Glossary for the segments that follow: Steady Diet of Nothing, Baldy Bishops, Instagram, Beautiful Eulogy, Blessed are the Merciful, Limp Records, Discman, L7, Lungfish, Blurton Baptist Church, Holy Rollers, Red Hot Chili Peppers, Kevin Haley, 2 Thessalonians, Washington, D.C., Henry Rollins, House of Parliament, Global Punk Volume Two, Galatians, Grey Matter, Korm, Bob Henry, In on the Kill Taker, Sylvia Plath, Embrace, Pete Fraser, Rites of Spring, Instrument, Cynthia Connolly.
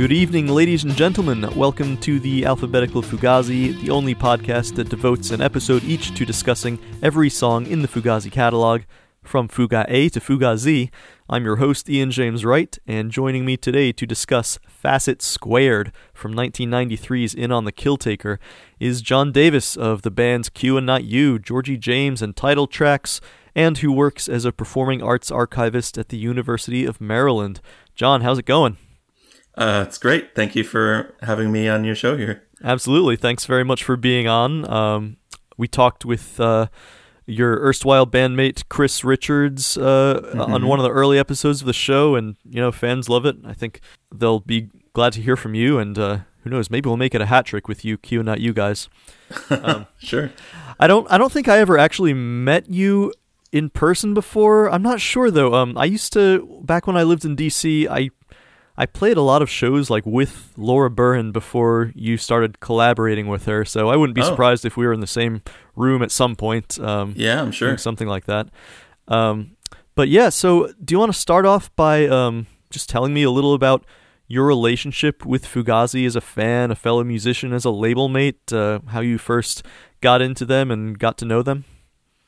Good evening, ladies and gentlemen. Welcome to the Alphabetical Fugazi, the only podcast that devotes an episode each to discussing every song in the Fugazi catalog, from Fuga A to Fuga Z. I'm your host, Ian James Wright, and joining me today to discuss Facet Squared from 1993's In on the Kill Taker is John Davis of the bands Q and Not U, Georgie James, and Title Tracks, and who works as a performing arts archivist at the University of Maryland. John, how's it going? It's great. Thank you for having me on your show here. Absolutely. Thanks very much for being on. We talked with your erstwhile bandmate Chris Richards on one of the early episodes of the show, and fans love it. I think they'll be glad to hear from you, and who knows, maybe we'll make it a hat trick with you, Q, not you guys. Sure. I don't think I ever actually met you in person before. I'm not sure though. I used to, back when I lived in D.C., I played a lot of shows like with Laura Byrne before you started collaborating with her, so I wouldn't be surprised if we were in the same room at some point. Yeah, I'm sure. Something like that. But yeah, so do you want to start off by just telling me a little about your relationship with Fugazi as a fan, a fellow musician, as a label mate, how you first got into them and got to know them?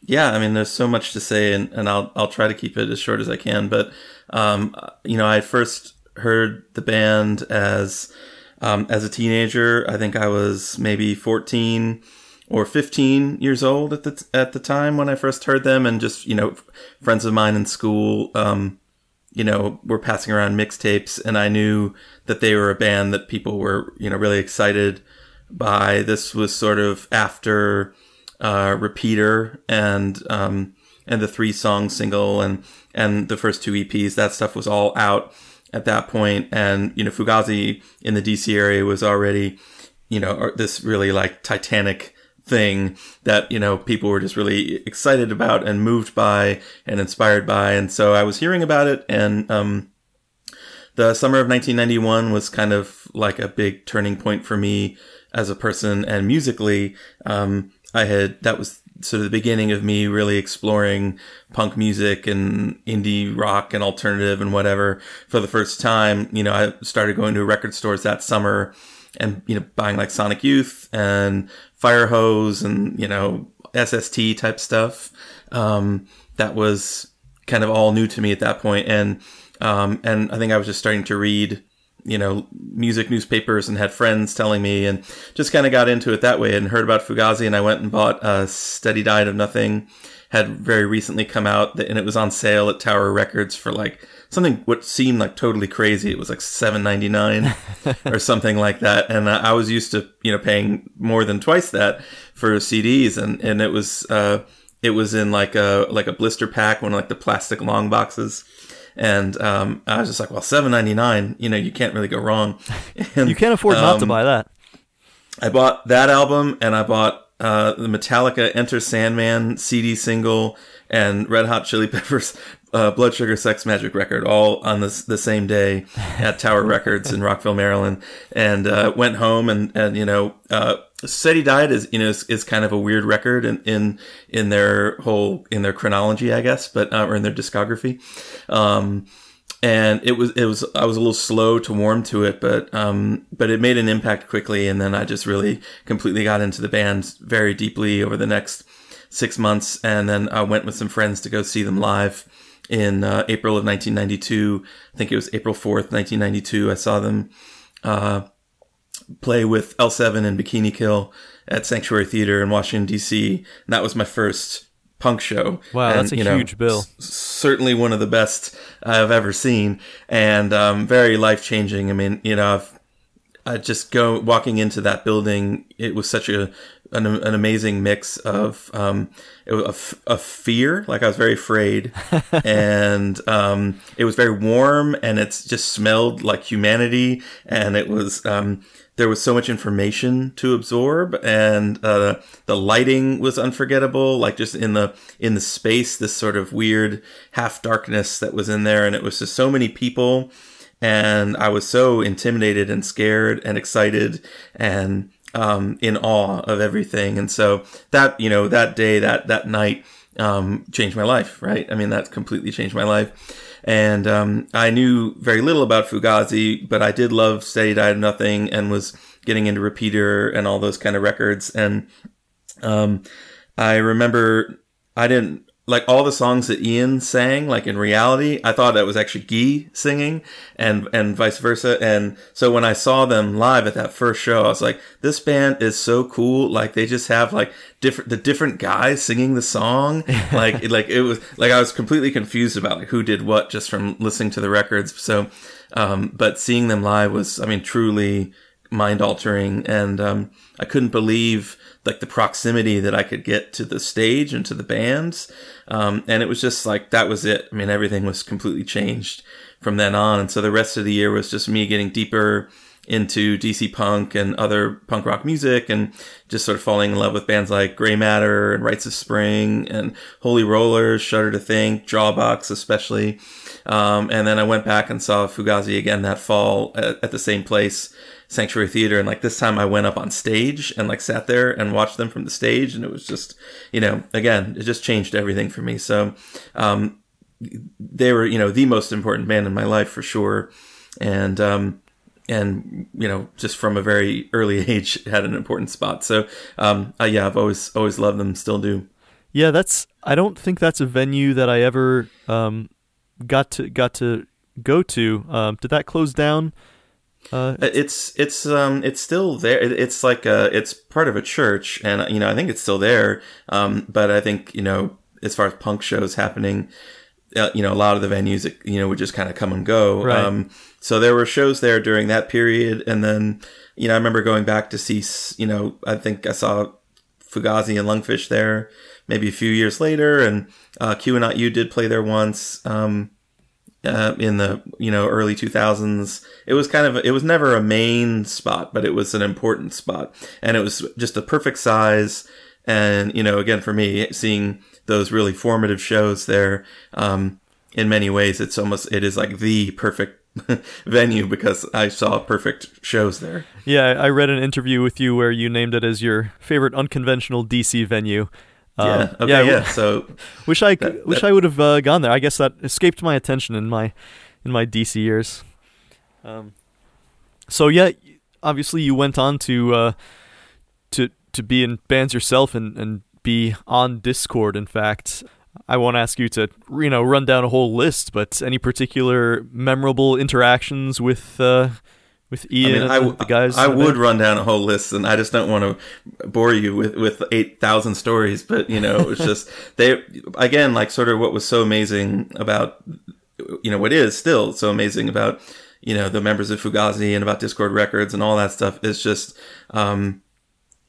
Yeah, I mean, there's so much to say, and I'll try to keep it as short as I can, but I first heard the band as a teenager. I think I was maybe 14 or 15 years old at the time when I first heard them, and just friends of mine in school were passing around mixtapes, and I knew that they were a band that people were really excited by. This was sort of after Repeater and the 3-song single and the first 2 EPs. That stuff was all out at that point, and Fugazi in the DC area was already this really like titanic thing that people were just really excited about and moved by and inspired by. And so I was hearing about it, and the summer of 1991 was kind of like a big turning point for me as a person and musically. That was sort of the beginning of me really exploring punk music and indie rock and alternative and whatever for the first time. I started going to record stores that summer and, buying like Sonic Youth and Firehose and, SST type stuff. That was kind of all new to me at that point. And I think I was just starting to read, music newspapers and had friends telling me, and just kind of got into it that way and heard about Fugazi. And I went and bought Steady Diet of Nothing, had very recently come out, and it was on sale at Tower Records for like something what seemed like totally crazy. It was like $7.99 or something like that. And I was used to, paying more than twice that for CDs. And it was in like a blister pack, one of like the plastic long boxes. And I was just like, well, $7.99, you can't really go wrong. And, you can't afford not to buy that. I bought that album, and I bought the Metallica Enter Sandman CD single and Red Hot Chili Peppers Blood Sugar Sex Magic record, all on the same day at Tower Records in Rockville, Maryland. And went home, and Steady Diet is kind of a weird record in their chronology, I guess, but or in their discography. And it was I was a little slow to warm to it, but it made an impact quickly, and then I just really completely got into the band very deeply over the next 6 months. And then I went with some friends to go see them live in April of 1992. I think it was April 4th, 1992. I saw them play with L7 and Bikini Kill at Sanctuary Theater in Washington, D.C. And that was my first punk show. Wow, and, that's a huge bill. Certainly one of the best I've ever seen, and very life-changing. I mean, I just walking into that building, it was such an amazing mix of fear. Like, I was very afraid, and it was very warm, and it just smelled like humanity, and it was there was so much information to absorb, and the lighting was unforgettable. Like, just in the space, this sort of weird half darkness that was in there, and it was just so many people, and I was so intimidated and scared and excited and in awe of everything. And so that, that day, that night changed my life, right? I mean, that's completely changed my life. And I knew very little about Fugazi, but I did love Steady Diet of Nothing and was getting into Repeater and all those kind of records. And I remember I didn't like all the songs that Ian sang, like in reality, I thought that was actually Guy singing and vice versa. And so when I saw them live at that first show, I was like, this band is so cool. Like they just have like different guys singing the song. Like, I was completely confused about like who did what just from listening to the records. So, but seeing them live was, I mean, truly mind altering. And, I couldn't believe like the proximity that I could get to the stage and to the bands. And it was just like, that was it. I mean, everything was completely changed from then on. And so the rest of the year was just me getting deeper into DC punk and other punk rock music and just sort of falling in love with bands like Grey Matter and Rites of Spring and Holy Rollers, Shudder to Think, Jawbox especially. And then I went back and saw Fugazi again that fall at the same place, Sanctuary Theater. And like this time I went up on stage and like sat there and watched them from the stage. And it was just, you know, again, it just changed everything for me. So, they were, you know, the most important band in my life for sure. And, you know, just from a very early age had an important spot. So, yeah, I've always loved them, still do. Yeah. I don't think that's a venue that I ever, got to go to. Did that close down? It's still there. It's like it's part of a church, and you know I think it's still there. But I think you know as far as punk shows happening, you know a lot of the venues you know would just kind of come and go. Right. So there were shows there during that period, and then you know I remember going back to see you know I think I saw Fugazi and Lungfish there maybe a few years later, and Q and Not U did play there once. In the, you know, early 2000s, it was never a main spot, but it was an important spot and it was just the perfect size. And, you know, again, for me, seeing those really formative shows there, in many ways, it is like the perfect venue because I saw perfect shows there. Yeah. I read an interview with you where you named it as your favorite unconventional DC venue. So wish I would have gone there. I guess that escaped my attention in my DC years. So yeah, obviously you went on to be in bands yourself and be on Dischord. In fact, I won't ask you to you know run down a whole list, but any particular memorable interactions with Ian and the guys? I would run down a whole list, and I just don't want to bore you with 8,000 stories. But, you know, it was just, they, again, like sort of what was so amazing about, you know, what is still so amazing about, you know, the members of Fugazi and about Dischord Records and all that stuff is just,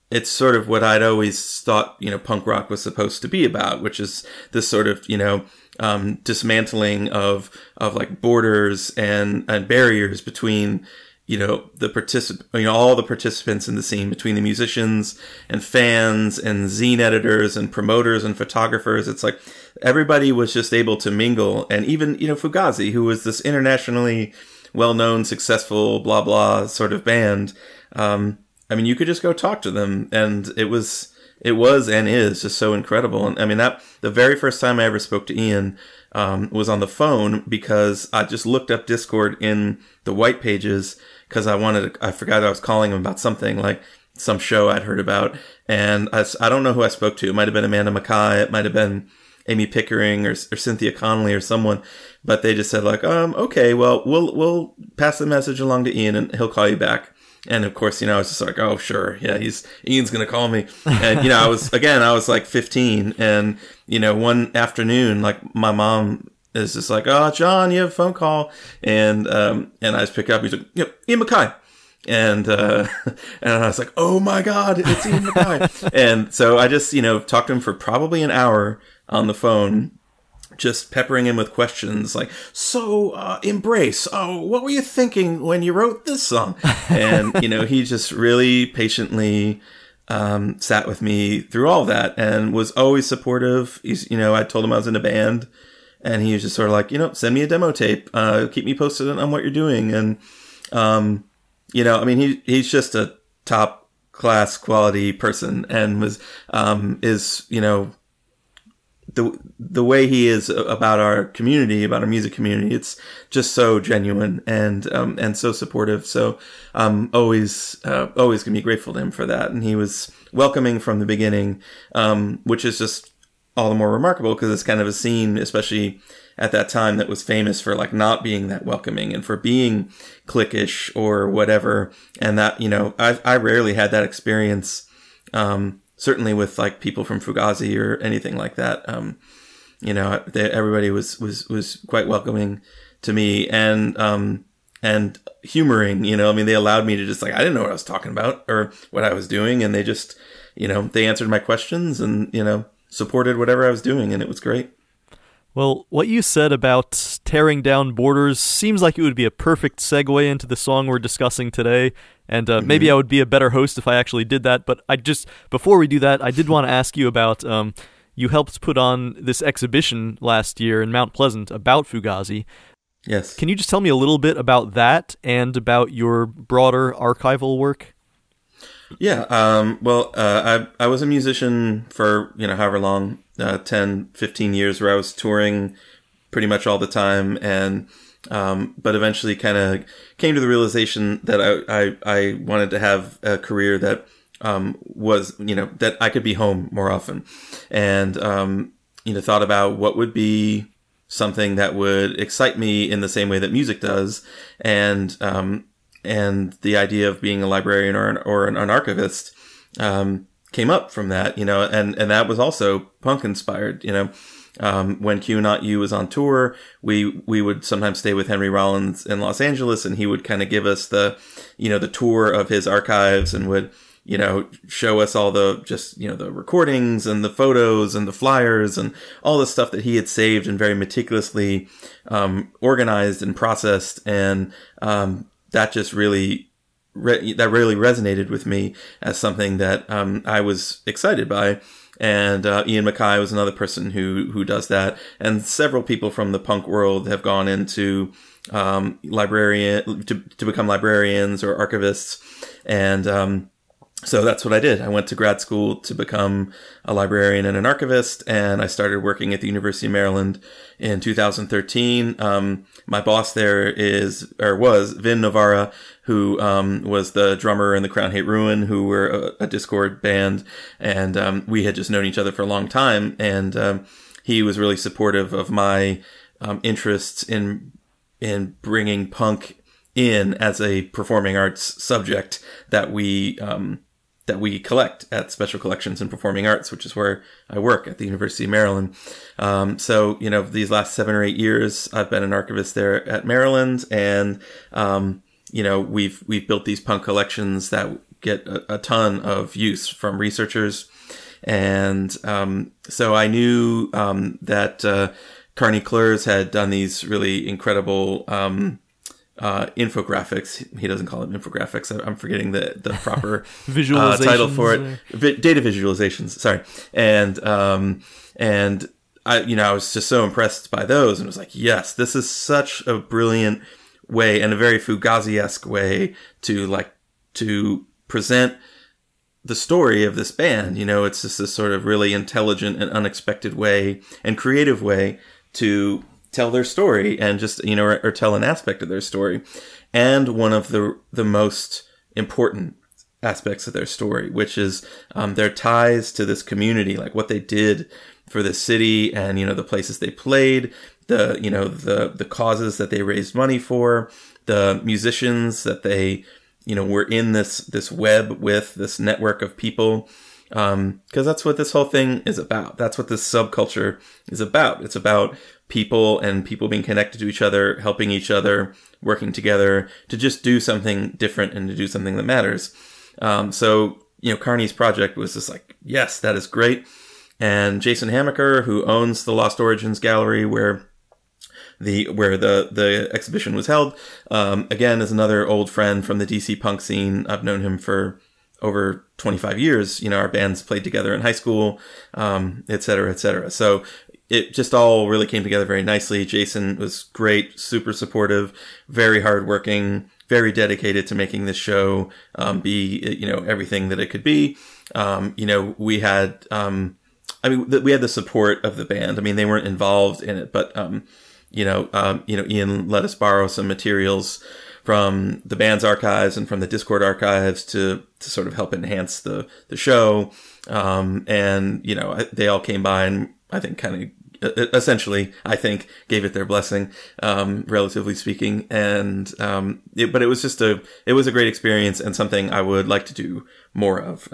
it's sort of what I'd always thought, you know, punk rock was supposed to be about, which is this sort of, you know, dismantling of like borders and barriers between, you know, all the participants in the scene, between the musicians and fans and zine editors and promoters and photographers. It's like everybody was just able to mingle. And even, you know, Fugazi, who was this internationally well-known, successful, blah, blah sort of band. I mean, you could just go talk to them. And it was and is just so incredible. And I mean, the very first time I ever spoke to Ian was on the phone because I just looked up Dischord in the white pages because I forgot I was calling him about something like some show I'd heard about. And I don't know who I spoke to. It might have been Ian MacKaye. It might have been Amy Pickering or Cynthia Connolly or someone. But they just said like, okay, well, we'll pass the message along to Ian and he'll call you back. And of course, you know, I was just like, oh, sure. Yeah. Ian's going to call me. And, you know, I was like 15 and, you know, one afternoon, like my mom is just like, oh, John, you have a phone call. And I just pick up, he's like, yep, Ian MacKaye. And I was like, oh my God, it's Ian MacKaye. And so I just, you know, talked to him for probably an hour on the phone, just peppering him with questions like, so Embrace, oh, what were you thinking when you wrote this song? And, you know, he just really patiently sat with me through all that and was always supportive. He's, you know, I told him I was in a band and he was just sort of like, you know, send me a demo tape, keep me posted on what you're doing. And, you know, I mean, he's just a top class quality person and is, you know, the way he is about our community, about our music community. It's just so genuine and so supportive. So always gonna be grateful to him for that. And he was welcoming from the beginning, which is just all the more remarkable because it's kind of a scene, especially at that time, that was famous for like not being that welcoming and for being cliquish or whatever. And that, you know, I rarely had that experience. Certainly with like people from Fugazi or anything like that. You know, everybody was quite welcoming to me and humoring, you know, I mean, they allowed me to just like, I didn't know what I was talking about or what I was doing. And they just, you know, they answered my questions and, you know, supported whatever I was doing. And it was great. Well, what you said about tearing down borders seems like it would be a perfect segue into the song we're discussing today. And maybe I would be a better host if I actually did that. But I just, before we do that, I did want to ask you about, you helped put on this exhibition last year in Mount Pleasant about Fugazi. Yes. Can you just tell me a little bit about that and about your broader archival work? Yeah. I was a musician for, you know, however long, 10, 15 years where I was touring pretty much all the time. And, but eventually kind of came to the realization that I wanted to have a career that, was, you know, that I could be home more often and, you know, thought about what would be something that would excite me in the same way that music does. And the idea of being a librarian or an archivist, came up from that, you know, and that was also punk inspired, you know. When Q and Not U was on tour, we would sometimes stay with Henry Rollins in Los Angeles, and he would kind of give us the, you know, the tour of his archives and would, you know, show us all the, just, you know, the recordings and the photos and the flyers and all the stuff that he had saved and very meticulously, organized and processed. And, that just really, that really resonated with me as something that, I was excited by. And, Ian MacKaye was another person who does that. And several people from the punk world have gone into, to become librarians or archivists. And, so that's what I did. I went to grad school to become a librarian and an archivist, and I started working at the University of Maryland in 2013. My boss there was Vin Novara, who was the drummer in the Crown Hate Ruin, who were a Dischord band, and we had just known each other for a long time, and he was really supportive of my interests in bringing punk in as a performing arts subject that we collect at Special Collections and Performing Arts, which is where I work at the University of Maryland. So, you know, these last 7 or 8 years, I've been an archivist there at Maryland. And, you know, we've built these punk collections that get a ton of use from researchers. And, so I knew, that, Carney Clers had done these really incredible, infographics. He doesn't call them infographics. I'm forgetting the proper title for it. Data visualizations. Sorry. And I, you know, I was just so impressed by those and was like, yes, this is such a brilliant way and a very Fugazi-esque way to present the story of this band. You know, it's just this sort of really intelligent and unexpected way and creative way to tell their story and just, you know, or tell an aspect of their story. And one of the most important aspects of their story, which is their ties to this community, like what they did for the city and, you know, the places they played, the, you know, the causes that they raised money for, the musicians that they, you know, were in this web with, this network of people. Because that's what this whole thing is about. That's what this subculture is about. It's about people and people being connected to each other, helping each other, working together to just do something different and to do something that matters. So, you know, Carney's project was just like, yes, that is great. And Jason Hammaker, who owns the Lost Origins Gallery where the exhibition was held, again, is another old friend from the DC punk scene. I've known him for over 25 years, you know, our bands played together in high school, et cetera, et cetera. So it just all really came together very nicely. Jason was great, super supportive, very hardworking, very dedicated to making this show, be, you know, everything that it could be. You know, we had, I mean, we had the support of the band. I mean, they weren't involved in it, but Ian let us borrow some materials from the band's archives and from the Dischord archives to sort of help enhance the show. They all came by and I think kind of essentially, I think, gave it their blessing, relatively speaking. And, but it was just it was a great experience and something I would like to do more of.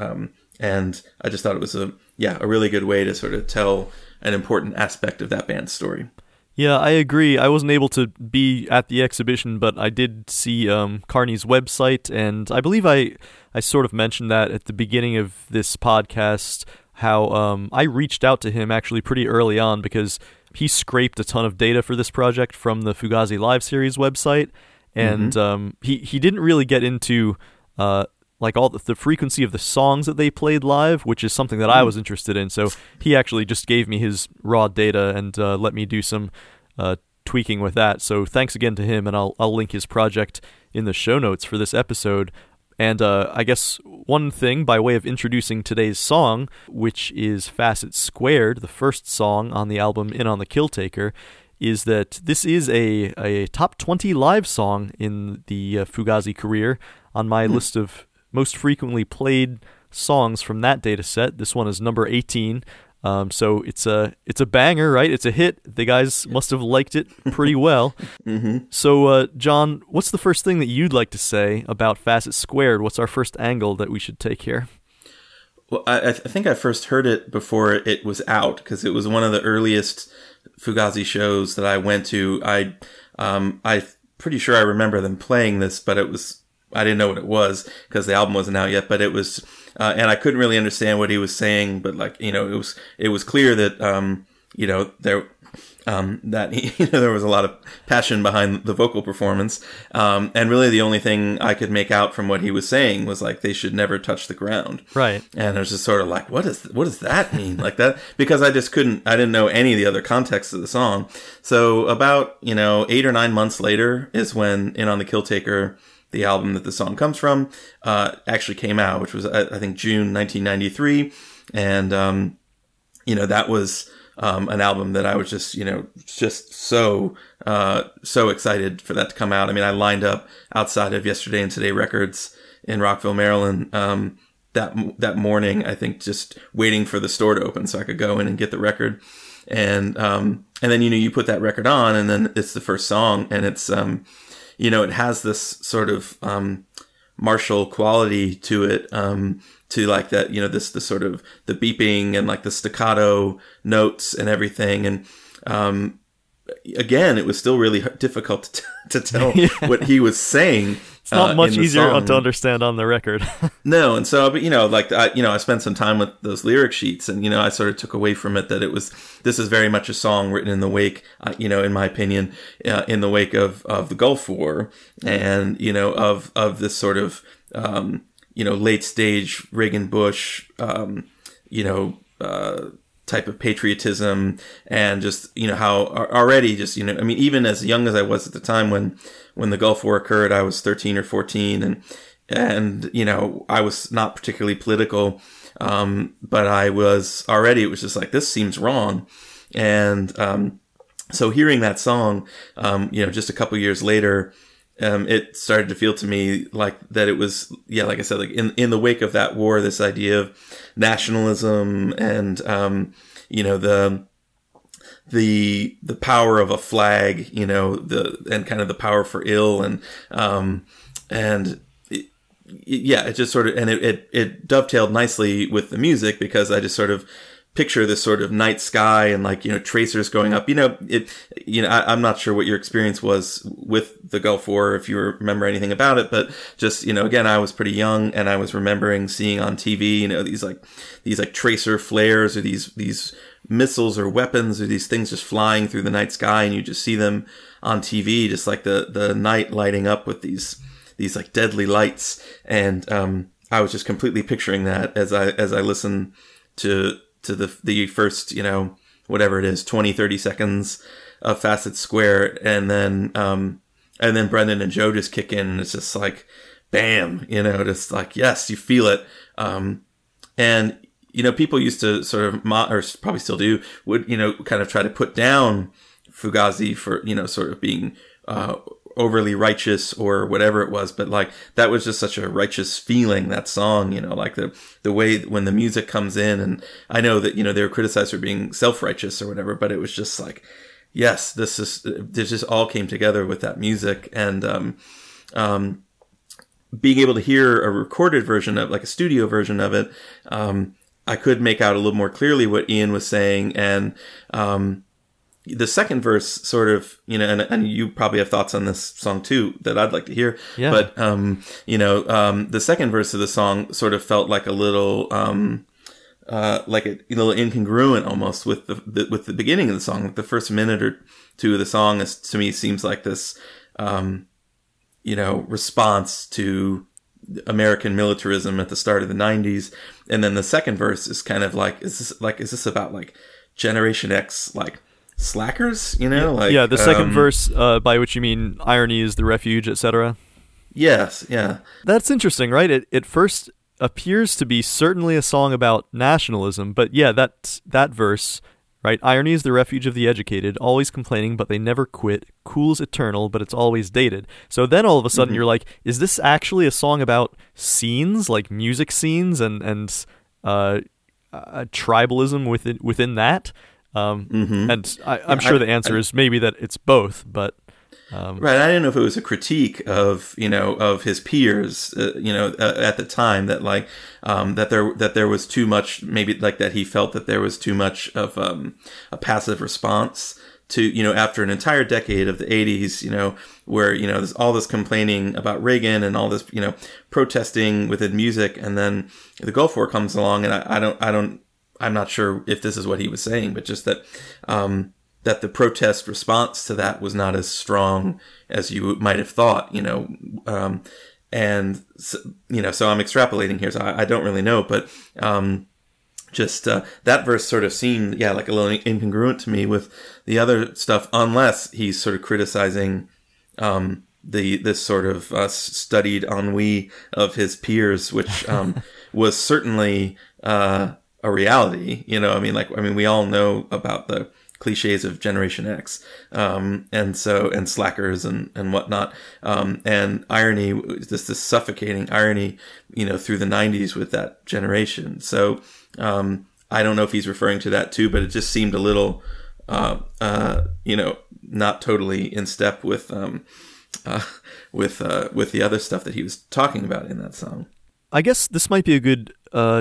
And I just thought it was a really good way to sort of tell an important aspect of that band's story. Yeah, I agree. I wasn't able to be at the exhibition, but I did see Carney's website, and I believe I sort of mentioned that at the beginning of this podcast, how I reached out to him actually pretty early on because he scraped a ton of data for this project from the Fugazi Live Series website, and he didn't really get into the frequency of the songs that they played live, which is something that I was interested in. So he actually just gave me his raw data and let me do some tweaking with that. So thanks again to him, and I'll link his project in the show notes for this episode. And I guess one thing by way of introducing today's song, which is Facet Squared, the first song on the album In on the Kill Taker, is that this is a top 20 live song in the Fugazi career on my list of most frequently played songs from that data set. This one is number 18. So it's a banger, right? It's a hit. The guys must have liked it pretty well. So, John, what's the first thing that you'd like to say about Facet Squared? What's our first angle that we should take here? Well, I think I first heard it before it was out because it was one of the earliest Fugazi shows that I went to. I'm pretty sure I remember them playing this, but it was... I didn't know what it was because the album wasn't out yet, but it was, and I couldn't really understand what he was saying, but it was clear that, there was a lot of passion behind the vocal performance. And really the only thing I could make out from what he was saying was like, they should never touch the ground. Right. And I was just sort of like, what does that mean? Like that, because I didn't know any of the other context of the song. So about, 8 or 9 months later is when In on the Kill Taker, the album that the song comes from, actually came out, which was, I think, June 1993. And, that was an album that I was just so excited for that to come out. I mean, I lined up outside of Yesterday and Today Records in Rockville, Maryland, that morning, I think, just waiting for the store to open so I could go in and get the record. And then, you put that record on and then it's the first song and it's, it has this sort of martial quality to it, to like that, this sort of the beeping and like the staccato notes and everything. And again, it was still really difficult to tell what he was saying. It's not much easier to understand on the record. No. And so, I spent some time with those lyric sheets and, I sort of took away from it that this is very much a song written in the wake, in my opinion, in the wake of the Gulf War and, of this sort of, late stage Reagan Bush, type of patriotism and just, how already just, I mean, even as young as I was at the time when the Gulf War occurred, I was 13 or 14 and, I was not particularly political. But I was already, it was just like, this seems wrong. And, so hearing that song, just a couple years later, it started to feel to me like that it was, like I said, like in the wake of that war, this idea of nationalism and, the power of a flag, and kind of the power for ill it just sort of, and it dovetailed nicely with the music because I just sort of picture this sort of night sky and like, tracers going up, I'm not sure what your experience was with the Gulf War, if you remember anything about it, but just, again, I was pretty young and I was remembering seeing on TV, these tracer flares or these missiles or weapons or these things just flying through the night sky. And you just see them on TV, just like the night lighting up with these like deadly lights. And, I was just completely picturing that as I listened to the first, 20, 30 seconds of Facet Squared. And then Brendan and Joe just kick in and it's just like, bam, just like, yes, you feel it. And you know, people used to sort of, or probably still do, would, you know, kind of try to put down Fugazi for, you know, sort of being overly righteous or whatever it was. But like, that was just such a righteous feeling, that song, you know, like the way when the music comes in. And I know that, you know, they were criticized for being self-righteous or whatever, but it was just like, yes, this just all came together with that music. And, being able to hear a recorded version of, like a studio version of it, I could make out a little more clearly what Ian was saying. And, the second verse sort of, you know, and you probably have thoughts on this song too that I'd like to hear. Yeah. But, you know, the second verse of the song sort of felt like a little, like a little incongruent almost with the beginning of the song. Like the first minute or two of the song is, to me, seems like this, you know, response to American militarism at the start of the 90s. And then the second verse is kind of like, is this about like Generation X, like, slackers, you know, like, yeah. The second verse, by which you mean irony is the refuge, etc. Yes, yeah. That's interesting, right? It first appears to be certainly a song about nationalism, but yeah, that verse, right? Irony is the refuge of the educated, always complaining, but they never quit. Cool's eternal, but it's always dated. So then all of a sudden, mm-hmm. You're like, is this actually a song about scenes, like music scenes, and tribalism within that? Mm-hmm. And I'm sure the answer is maybe that it's both, but right. I didn't know if it was a critique of, you know, of his peers, you know, at the time, that like that there was too much, maybe like that he felt that there was too much of a passive response to, you know, after an entire decade of the 80s, you know, where, you know, there's all this complaining about Reagan and all this, you know, protesting within music, and then the Gulf War comes along, and I'm not sure if this is what he was saying, but just that that the protest response to that was not as strong as you might have thought, you know. And, so, you know, so I'm extrapolating here, so I don't really know. But that verse sort of seemed, yeah, like a little incongruent to me with the other stuff, unless he's sort of criticizing this sort of studied ennui of his peers, which was certainly... a reality, you know, I mean, we all know about the cliches of Generation X, and slackers and whatnot, and irony, just this suffocating irony, you know, through the 90s with that generation. So, I don't know if he's referring to that too, but it just seemed a little, you know, not totally in step with the other stuff that he was talking about in that song. I guess this might be a good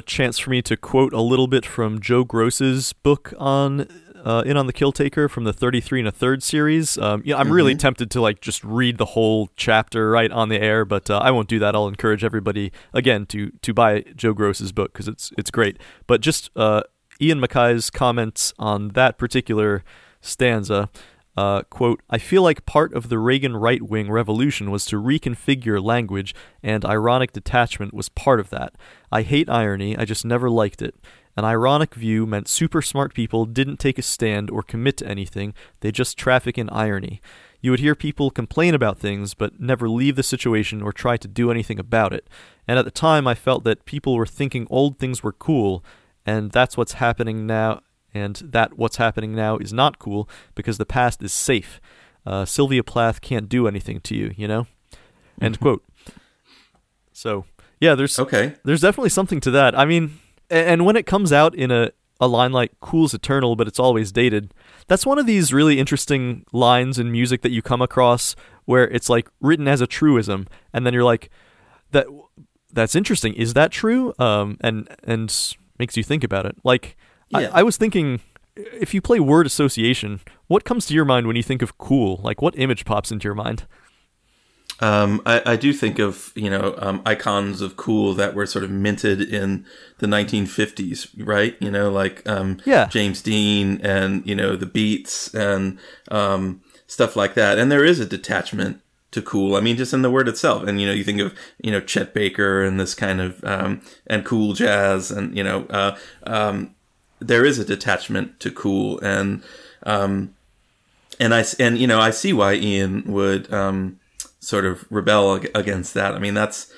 chance for me to quote a little bit from Joe Gross's book on In on the Kill Taker from the 33 1/3 series. I'm mm-hmm. really tempted to like just read the whole chapter right on the air, but I won't do that. I'll encourage everybody again to buy Joe Gross's book because it's great. But just Ian MacKaye's comments on that particular stanza. Quote, I feel like part of the Reagan right-wing revolution was to reconfigure language, and ironic detachment was part of that. I hate irony, I just never liked it. An ironic view meant super smart people didn't take a stand or commit to anything, they just traffic in irony. You would hear people complain about things, but never leave the situation or try to do anything about it. And at the time I felt that people were thinking old things were cool, and that's what's happening now. And that what's happening now is not cool because the past is safe. Sylvia Plath can't do anything to you, you know? End quote. So, yeah, there's definitely something to that. I mean, and when it comes out in a line like cool's eternal, but it's always dated, that's one of these really interesting lines in music that you come across where it's like written as a truism. And then you're like, that's interesting. Is that true? And makes you think about it. Like... Yeah. I was thinking, if you play word association, what comes to your mind when you think of cool? Like, what image pops into your mind? I do think of, you know, icons of cool that were sort of minted in the 1950s, right? You know, like James Dean and, you know, the Beats and stuff like that. And there is a detachment to cool. I mean, just in the word itself. And, you know, you think of, you know, Chet Baker and this kind of, and cool jazz and, you know, there is a detachment to cool, and you know, I see why Ian would sort of rebel against that. I mean, that's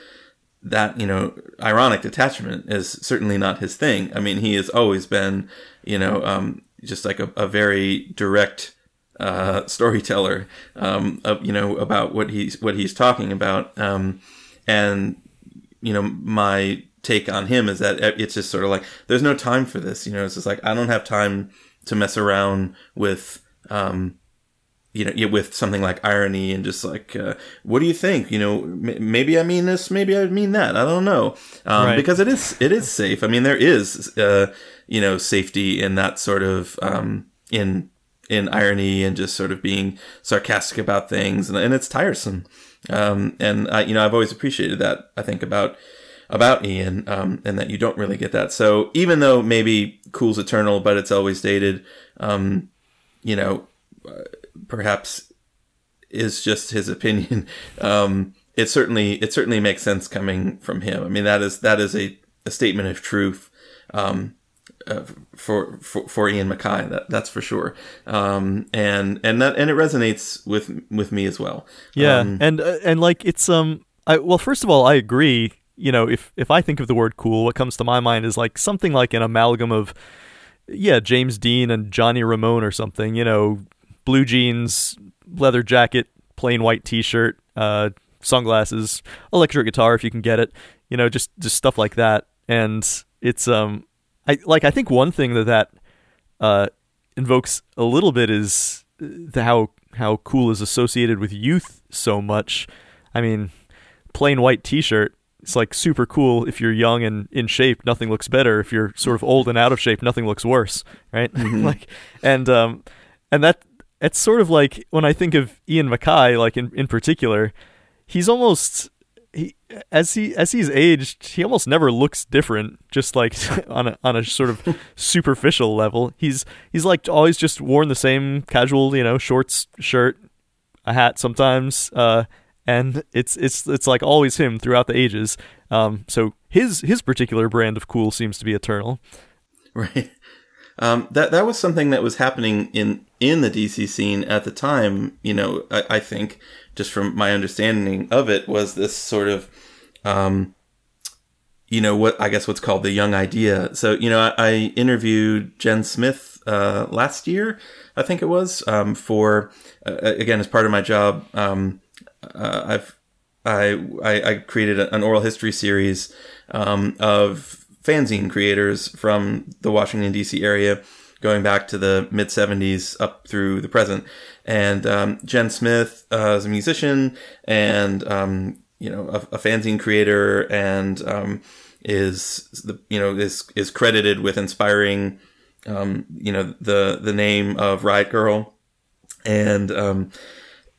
that, you know, ironic detachment is certainly not his thing. I mean, he has always been, you know, just like a very direct storyteller, you know, about what he's talking about. And, you know, my take on him is that it's just sort of like, there's no time for this. You know, it's just like, I don't have time to mess around with, you know, with something like irony and just like, what do you think? You know, maybe I mean this, maybe I mean that. I don't know. Right. Because it is safe. I mean, there is, you know, safety in that sort of, in irony and just sort of being sarcastic about things. And it's tiresome. And I, you know, I've always appreciated that, I think, about Ian, and that you don't really get that. So even though maybe cool's eternal, but it's always dated, you know, perhaps is just his opinion. It certainly makes sense coming from him. I mean, that is a statement of truth, for Ian MacKaye, that's for sure. And it resonates with me as well. Yeah. And like, it's, well, first of all, I agree. You know, if I think of the word cool, what comes to my mind is like something like an amalgam of, yeah, James Dean and Johnny Ramone or something, you know, blue jeans, leather jacket, plain white t-shirt, sunglasses, electric guitar if you can get it, you know, just stuff like that. And it's, I think one thing that invokes a little bit is how cool is associated with youth so much. I mean, plain white t-shirt, it's like super cool. If you're young and in shape, nothing looks better. If you're sort of old and out of shape, nothing looks worse, right? Mm-hmm. Like, and that, it's sort of like when I think of Ian MacKaye, like in particular, he's almost, as he's aged, he almost never looks different. Just like on a sort of superficial level, he's like always just worn the same casual, you know, shorts, shirt, a hat sometimes, and it's like always him throughout the ages. So his particular brand of cool seems to be eternal, right? That was something that was happening in the DC scene at the time. You know, I think just from my understanding of it was this sort of, you know, what I guess what's called the young idea. So, you know, I interviewed Jen Smith last year, I think it was, for again as part of my job. I created an oral history series of fanzine creators from the Washington D.C. area, going back to the mid '70s up through the present. And Jen Smith is a musician and you know a fanzine creator, and is credited with inspiring you know the name of Riot Girl. And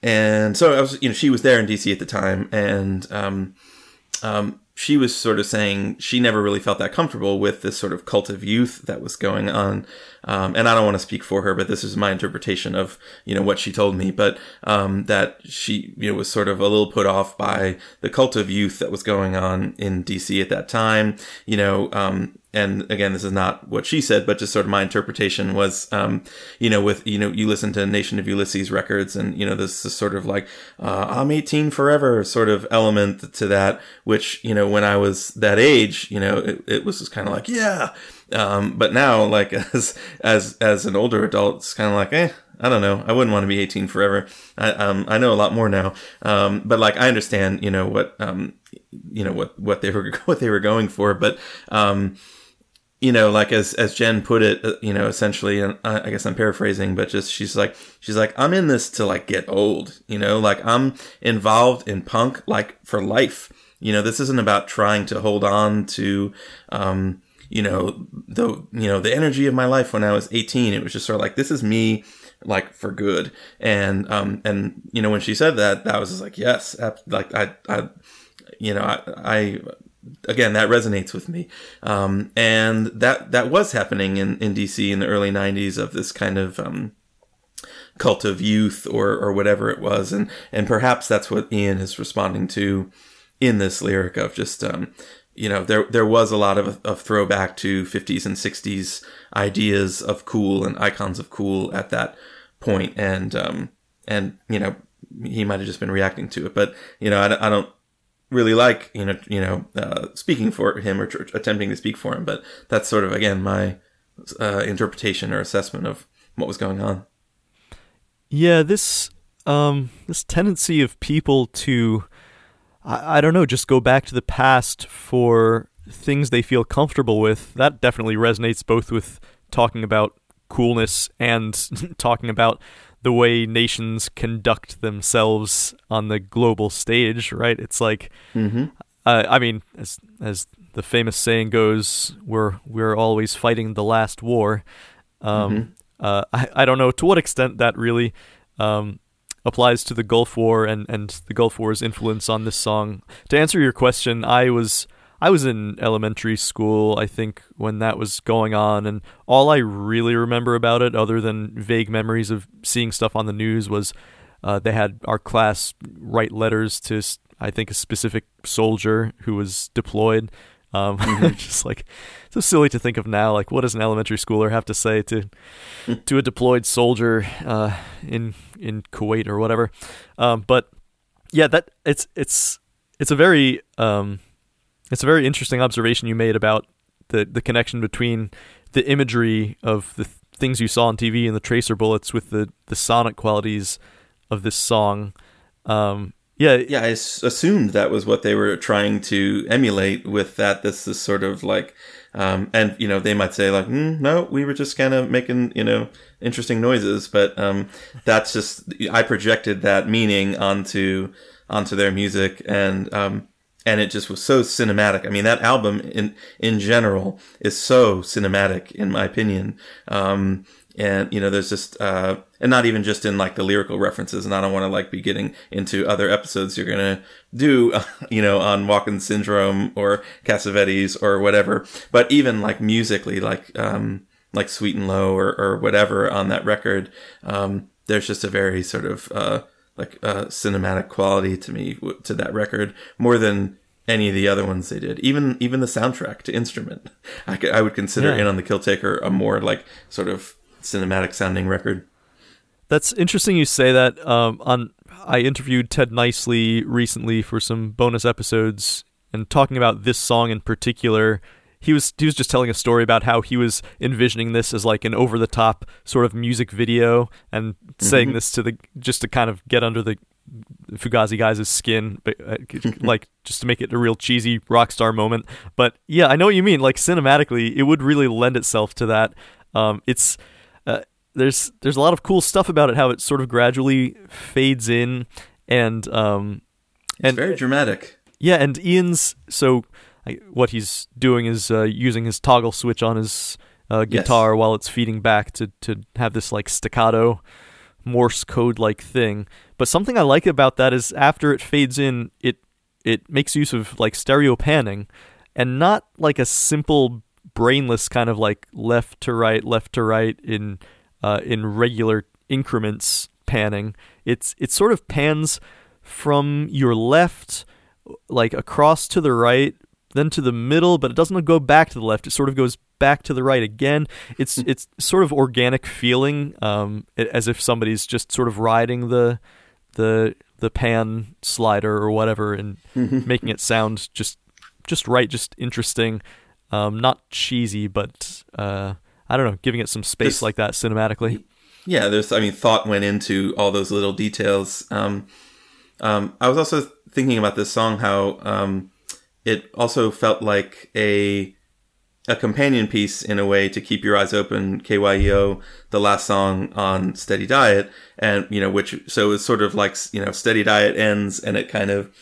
and so I was, you know, she was there in DC at the time, and she was sort of saying she never really felt that comfortable with this sort of cult of youth that was going on. And I don't want to speak for her, but this is my interpretation of, you know, what she told me, but that she, you know, was sort of a little put off by the cult of youth that was going on in DC at that time, you know, and again, this is not what she said, but just sort of my interpretation was, you know, with, you know, you listen to Nation of Ulysses records and, you know, this is sort of like, I'm 18 forever sort of element to that, which, you know, when I was that age, you know, it was just kind of like, yeah. But now, like as an older adult, it's kind of like, I don't know. I wouldn't want to be 18 forever. I know a lot more now. But like, I understand, you know, what they were going for, but, you know, like as Jen put it, you know, essentially, and I guess I'm paraphrasing, but just she's like, I'm in this to like get old, you know, like I'm involved in punk like for life. You know, this isn't about trying to hold on to, you know, the energy of my life when I was 18. It was just sort of like, this is me, like for good. And you know, when she said that, that was just like, yes, like I you know, I again, that resonates with me. And that was happening in DC in the early 90s of this kind of, cult of youth or whatever it was. And perhaps that's what Ian is responding to in this lyric of just, you know, there was a lot of throwback to 50s and 60s ideas of cool and icons of cool at that point. And, you know, he might've just been reacting to it, but, you know, I don't, really like, speaking for him or attempting to speak for him. But that's sort of, again, my interpretation or assessment of what was going on. Yeah, this tendency of people to, I don't know, just go back to the past for things they feel comfortable with, that definitely resonates both with talking about coolness and talking about the way nations conduct themselves on the global stage, right? It's like, I mean, as the famous saying goes, we're always fighting the last war. I don't know to what extent that really applies to the Gulf War and the Gulf War's influence on this song. To answer your question, I was in elementary school, I think, when that was going on, and all I really remember about it, other than vague memories of seeing stuff on the news, was they had our class write letters to, I think, a specific soldier who was deployed. Just like so silly to think of now. Like, what does an elementary schooler have to say to a deployed soldier in Kuwait or whatever? But yeah, that it's a very it's a very interesting observation you made about the connection between the imagery of the things you saw on TV and the tracer bullets with the sonic qualities of this song. Yeah, I assumed that was what they were trying to emulate with that. This is sort of like, and, they might say like, no, we were just kind of making, interesting noises. But that's just, I projected that meaning onto their music. And it just was so cinematic. I mean, that album in general is so cinematic, in my opinion. And, there's just, and not even just in like the lyrical references. And I don't want to like be getting into other episodes you're going to do, on Walken Syndrome or Cassavetes or whatever. But even like musically, like Sweet and Low or whatever on that record, there's just a very sort of, cinematic quality to me, to that record, more than any of the other ones they did, even the soundtrack to Instrument. I would consider In on the Kill Taker a more like sort of cinematic sounding record. That's interesting you say that. I interviewed Ted Nicely recently for some bonus episodes, and talking about this song in particular, he was just telling a story about how he was envisioning this as like an over the top sort of music video, and saying this just to kind of get under the Fugazi guys' skin, but like just to make it a real cheesy rock star moment. But yeah, I know what you mean. Like cinematically, it would really lend itself to that. It's there's a lot of cool stuff about it, how it sort of gradually fades in, and it's very dramatic. Yeah, and Ian's what he's doing is using his toggle switch on his guitar while it's feeding back to have this like staccato Morse code like thing. But something I like about that is after it fades in, it makes use of like stereo panning, and not like a simple brainless kind of like left to right in regular increments panning. It sort of pans from your left, like across to the right, then to the middle, but it doesn't go back to the left. It sort of goes back to the right again. It's sort of organic feeling, as if somebody's just sort of riding the pan slider or whatever and making it sound just right, just interesting, not cheesy, but I don't know, giving it some space like that cinematically. Yeah, thought went into all those little details. I was also thinking about this song, how it also felt like a companion piece in a way to Keep Your Eyes Open, KYEO, the last song on Steady Diet, and so it's sort of like Steady Diet ends and it kind of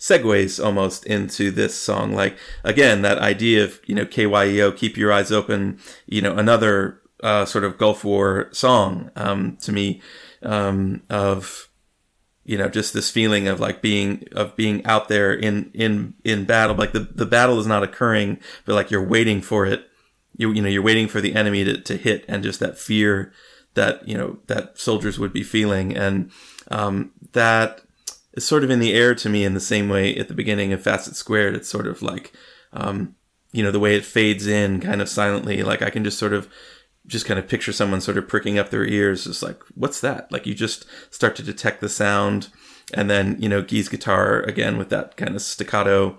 segues almost into this song. Like again, that idea of KYEO, Keep Your Eyes Open, another sort of Gulf War song to me, of. Just this feeling of like being out there in battle. Like the battle is not occurring, but like you're waiting for it. You're waiting for the enemy to hit, and just that fear that, that soldiers would be feeling. And, that is sort of in the air to me in the same way at the beginning of Facet Squared. It's sort of like, the way it fades in kind of silently. Like I can just sort of just kind of picture someone sort of pricking up their ears. It's like, what's that? Like, you just start to detect the sound. And then, you know, Guy's guitar again with that kind of staccato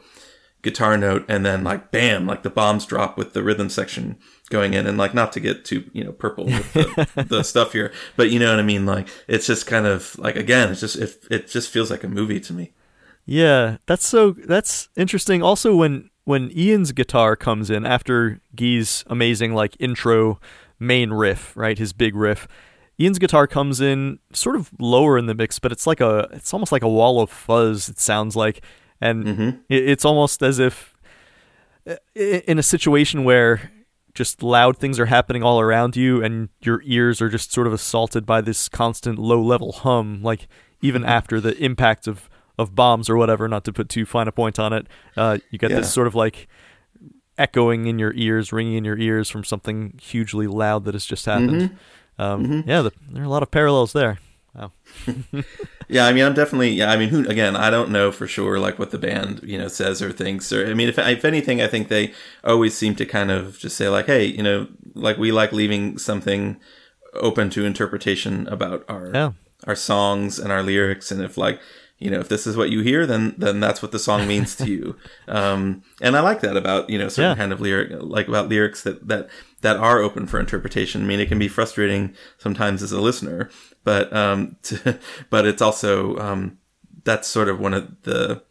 guitar note. And then, like, bam, like the bombs drop with the rhythm section going in. And, like, not to get too, you know, purple with the, the stuff here, but you know what I mean? Like, it's just kind of like, again, it's just, it just feels like a movie to me. Yeah. That's interesting. Also, when Ian's guitar comes in after Guy's amazing, like, intro main riff, right? His big riff. Ian's guitar comes in sort of lower in the mix, but it's like it's almost like a wall of fuzz, it sounds like. And it's almost as if in a situation where just loud things are happening all around you and your ears are just sort of assaulted by this constant low-level hum, like even after the impact of bombs or whatever, not to put too fine a point on it, you get this sort of like echoing in your ears, ringing in your ears from something hugely loud that has just happened. Yeah, there are a lot of parallels there. Wow. Yeah, I mean, I'm definitely, yeah, I mean, who, again, I don't know for sure, like, what the band, you know, says or thinks, or, I mean, if anything, I think they always seem to kind of just say, like, hey, you know, like, we like leaving something open to interpretation about our songs and our lyrics, and if, like, you know, if this is what you hear, then that's what the song means to you. And I like that about, you know, certain kind of lyric, like about lyrics that are open for interpretation. I mean, it can be frustrating sometimes as a listener, but it's also, that's sort of one of the,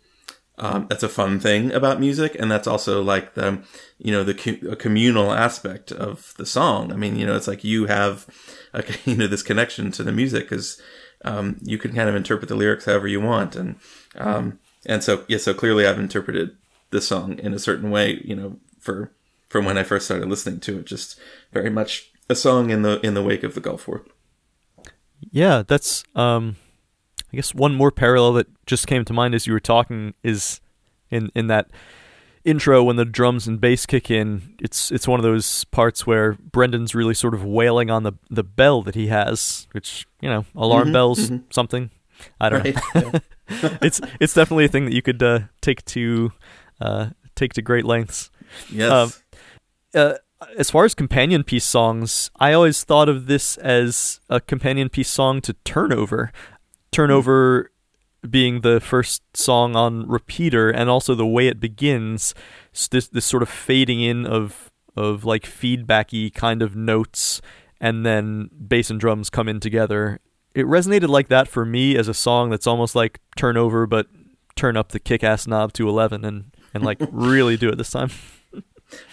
that's a fun thing about music. And that's also like the, you know, the communal aspect of the song. I mean, you know, it's like you have, you know, this connection to the music because, you can kind of interpret the lyrics however you want. And so, yeah, so clearly I've interpreted this song in a certain way, you know, from when I first started listening to it, just very much a song in the wake of the Gulf War. Yeah. That's, I guess one more parallel that just came to mind as you were talking is in that intro when the drums and bass kick in, it's one of those parts where Brendan's really sort of wailing on the bell that he has, which, you know, alarm bells, something. I don't know. It's definitely a thing that you could take to great lengths. Yes. As far as companion piece songs, I always thought of this as a companion piece song to Turnover. Turnover being the first song on Repeater, and also the way it begins, this sort of fading in of like feedbacky kind of notes, and then bass and drums come in together. It resonated like that for me as a song that's almost like Turnover, but turn up the kick-ass knob to 11 and like really do it this time.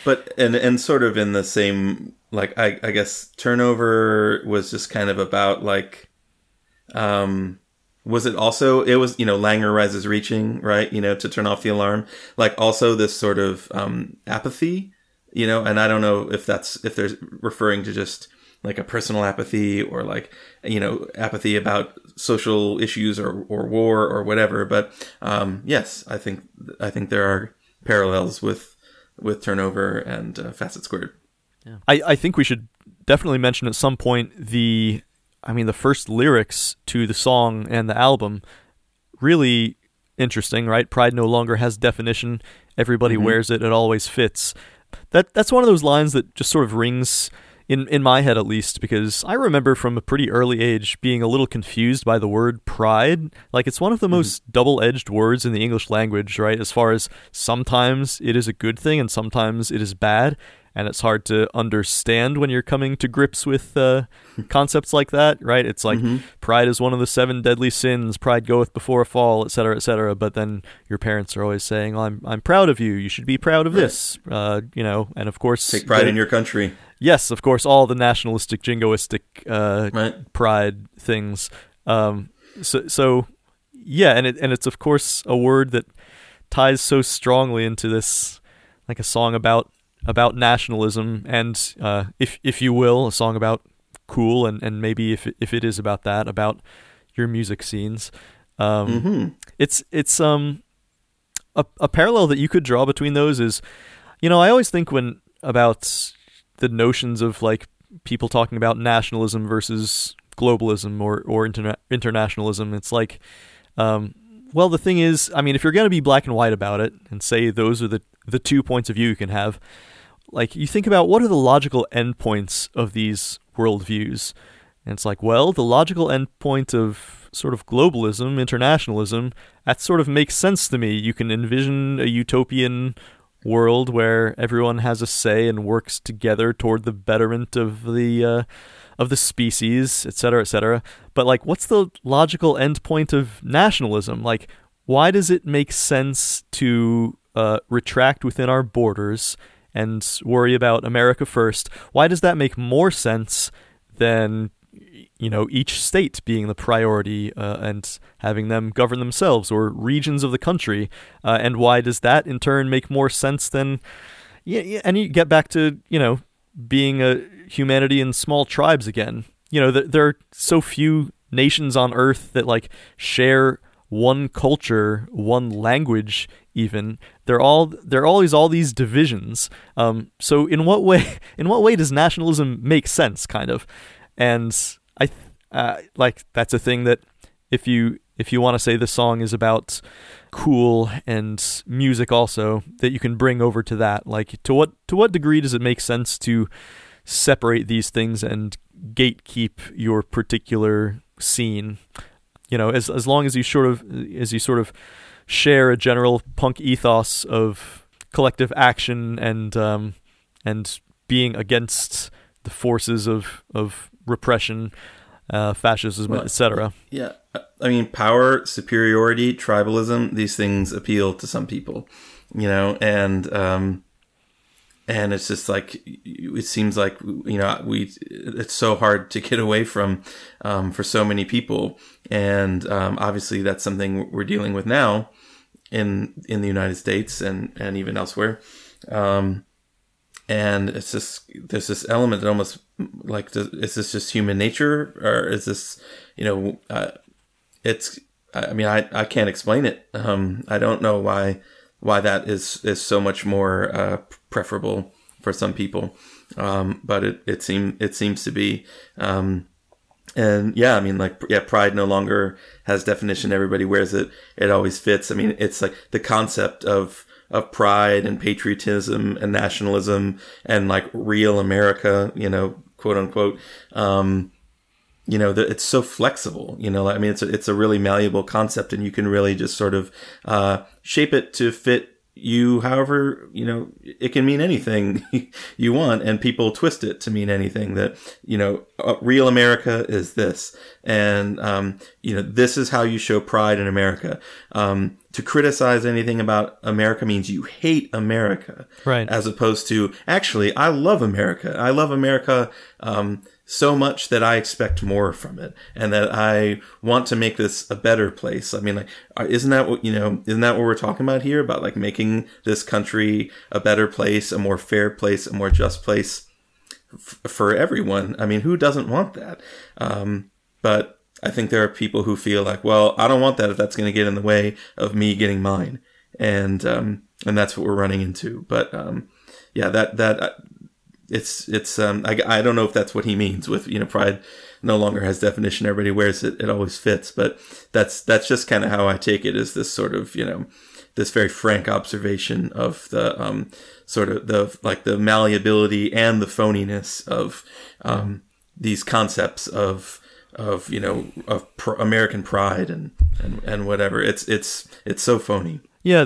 But and sort of in the same, like, I guess Turnover was just kind of about like, was it also, it was, you know, Langer Rises Reaching, right? You know, to turn off the alarm, like also this sort of apathy, you know, and I don't know if they're referring to just like a personal apathy or like, you know, apathy about social issues or war or whatever. But yes, I think there are parallels with Turnover and Facet Squared. Yeah. I think we should definitely mention at some point the first lyrics to the song and the album, really interesting, right? Pride no longer has definition. Everybody wears it. It always fits. That's one of those lines that just sort of rings in my head, at least, because I remember from a pretty early age being a little confused by the word pride. Like, it's one of the most double-edged words in the English language, right? As far as sometimes it is a good thing and sometimes it is bad. And it's hard to understand when you're coming to grips with concepts like that, right? It's like pride is one of the 7 deadly sins. Pride goeth before a fall, et cetera, et cetera. But then your parents are always saying, well, I'm proud of you. You should be proud of this, you know. And of course, take pride in your country. Yes, of course, all the nationalistic, jingoistic pride things. So yeah, and it's of course a word that ties so strongly into this, like a song about nationalism and, if you will, a song about cool and maybe if it is about that, about your music scenes. It's a parallel that you could draw between those is, you know, I always think about the notions of like people talking about nationalism versus globalism or internationalism. It's like, well, the thing is, I mean, if you're going to be black and white about it and say those are the 2 points of view you can have, like, you think about what are the logical endpoints of these worldviews, and it's like, well, the logical endpoint of sort of globalism, internationalism, that sort of makes sense to me. You can envision a utopian world where everyone has a say and works together toward the betterment of the species, etc., etc. But like, what's the logical endpoint of nationalism? Like, why does it make sense to retract within our borders and worry about America first? Why does that make more sense than, you know, each state being the priority and having them govern themselves, or regions of the country? And why does that in turn make more sense than, yeah, and you get back to, you know, being a humanity in small tribes again. You know, there are so few nations on earth that like share one culture, one language. Even there are always all these divisions. So in what way does nationalism make sense? Kind of, and I that's a thing that if you want to say the song is about cool and music also, that you can bring over to that. Like, to what degree does it make sense to separate these things and gatekeep your particular scene? You know, as long as you sort of share a general punk ethos of collective action and being against the forces of repression, fascism, well, etc. Yeah, I mean, power, superiority, tribalism, these things appeal to some people, you know, and it's just like, it seems like, you know, it's so hard to get away from, for so many people. And obviously that's something we're dealing with now in the United States and even elsewhere. And it's just, there's this element that almost like, is this just human nature, or is this, you know, I can't explain it. I don't know why that is so much more preferable for some people, but it seems to be. And yeah, I mean, like, yeah, pride no longer has definition. Everybody wears it. It always fits. I mean, it's like the concept of pride and patriotism and nationalism and like real America, you know, quote unquote. You know, it's so flexible, you know, I mean, it's a really malleable concept, and you can really just sort of shape it to fit you. However, you know, it can mean anything you want, and people twist it to mean anything that, you know, real America is this. And, you know, this is how you show pride in America. To criticize anything about America means you hate America, right? As opposed to, actually, I love America. I love America, so much that I expect more from it, and that I want to make this a better place. I mean, like, isn't that what we're talking about here? About like making this country a better place, a more fair place, a more just place for everyone. I mean, who doesn't want that? But I think there are people who feel like, well, I don't want that if that's going to get in the way of me getting mine. And that's what we're running into. But, yeah, I don't know if that's what he means with, you know, pride no longer has definition. Everybody wears it. It always fits. But that's just kind of how I take it, is this sort of, you know, this very frank observation of the, sort of the, like, the malleability and the phoniness of, these concepts of, you know, of American pride and whatever. It's so phony. Yeah.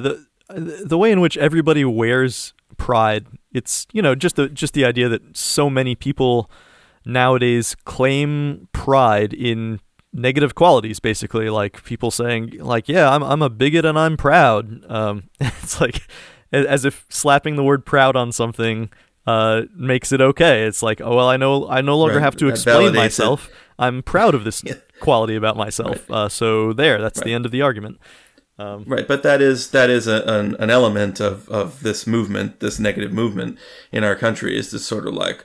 The way in which everybody wears pride, it's, you know, just the idea that so many people nowadays claim pride in negative qualities, basically, like people saying like, yeah, I'm a bigot and I'm proud. It's like, as if slapping the word proud on something makes it okay. It's like, oh well, I no longer have to explain myself. I'm proud of this quality about myself. Right. So that's right. The end of the argument. Right, but that is an element of this movement, this negative movement in our country, is this sort of like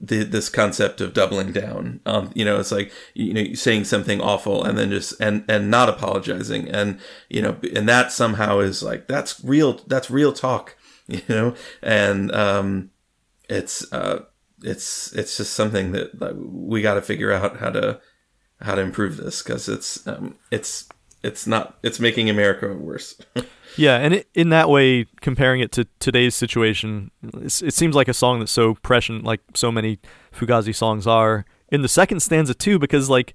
this concept of doubling down. You know, it's like, you know, saying something awful and then just and not apologizing, and you know, and that somehow is like that's real talk, you know, and it's just something that, like, we got to figure out how to improve this, because it's it's making America worse. Yeah, and in that way, comparing it to today's situation, it seems like a song that's so prescient, like so many Fugazi songs are, in the second stanza too, because like,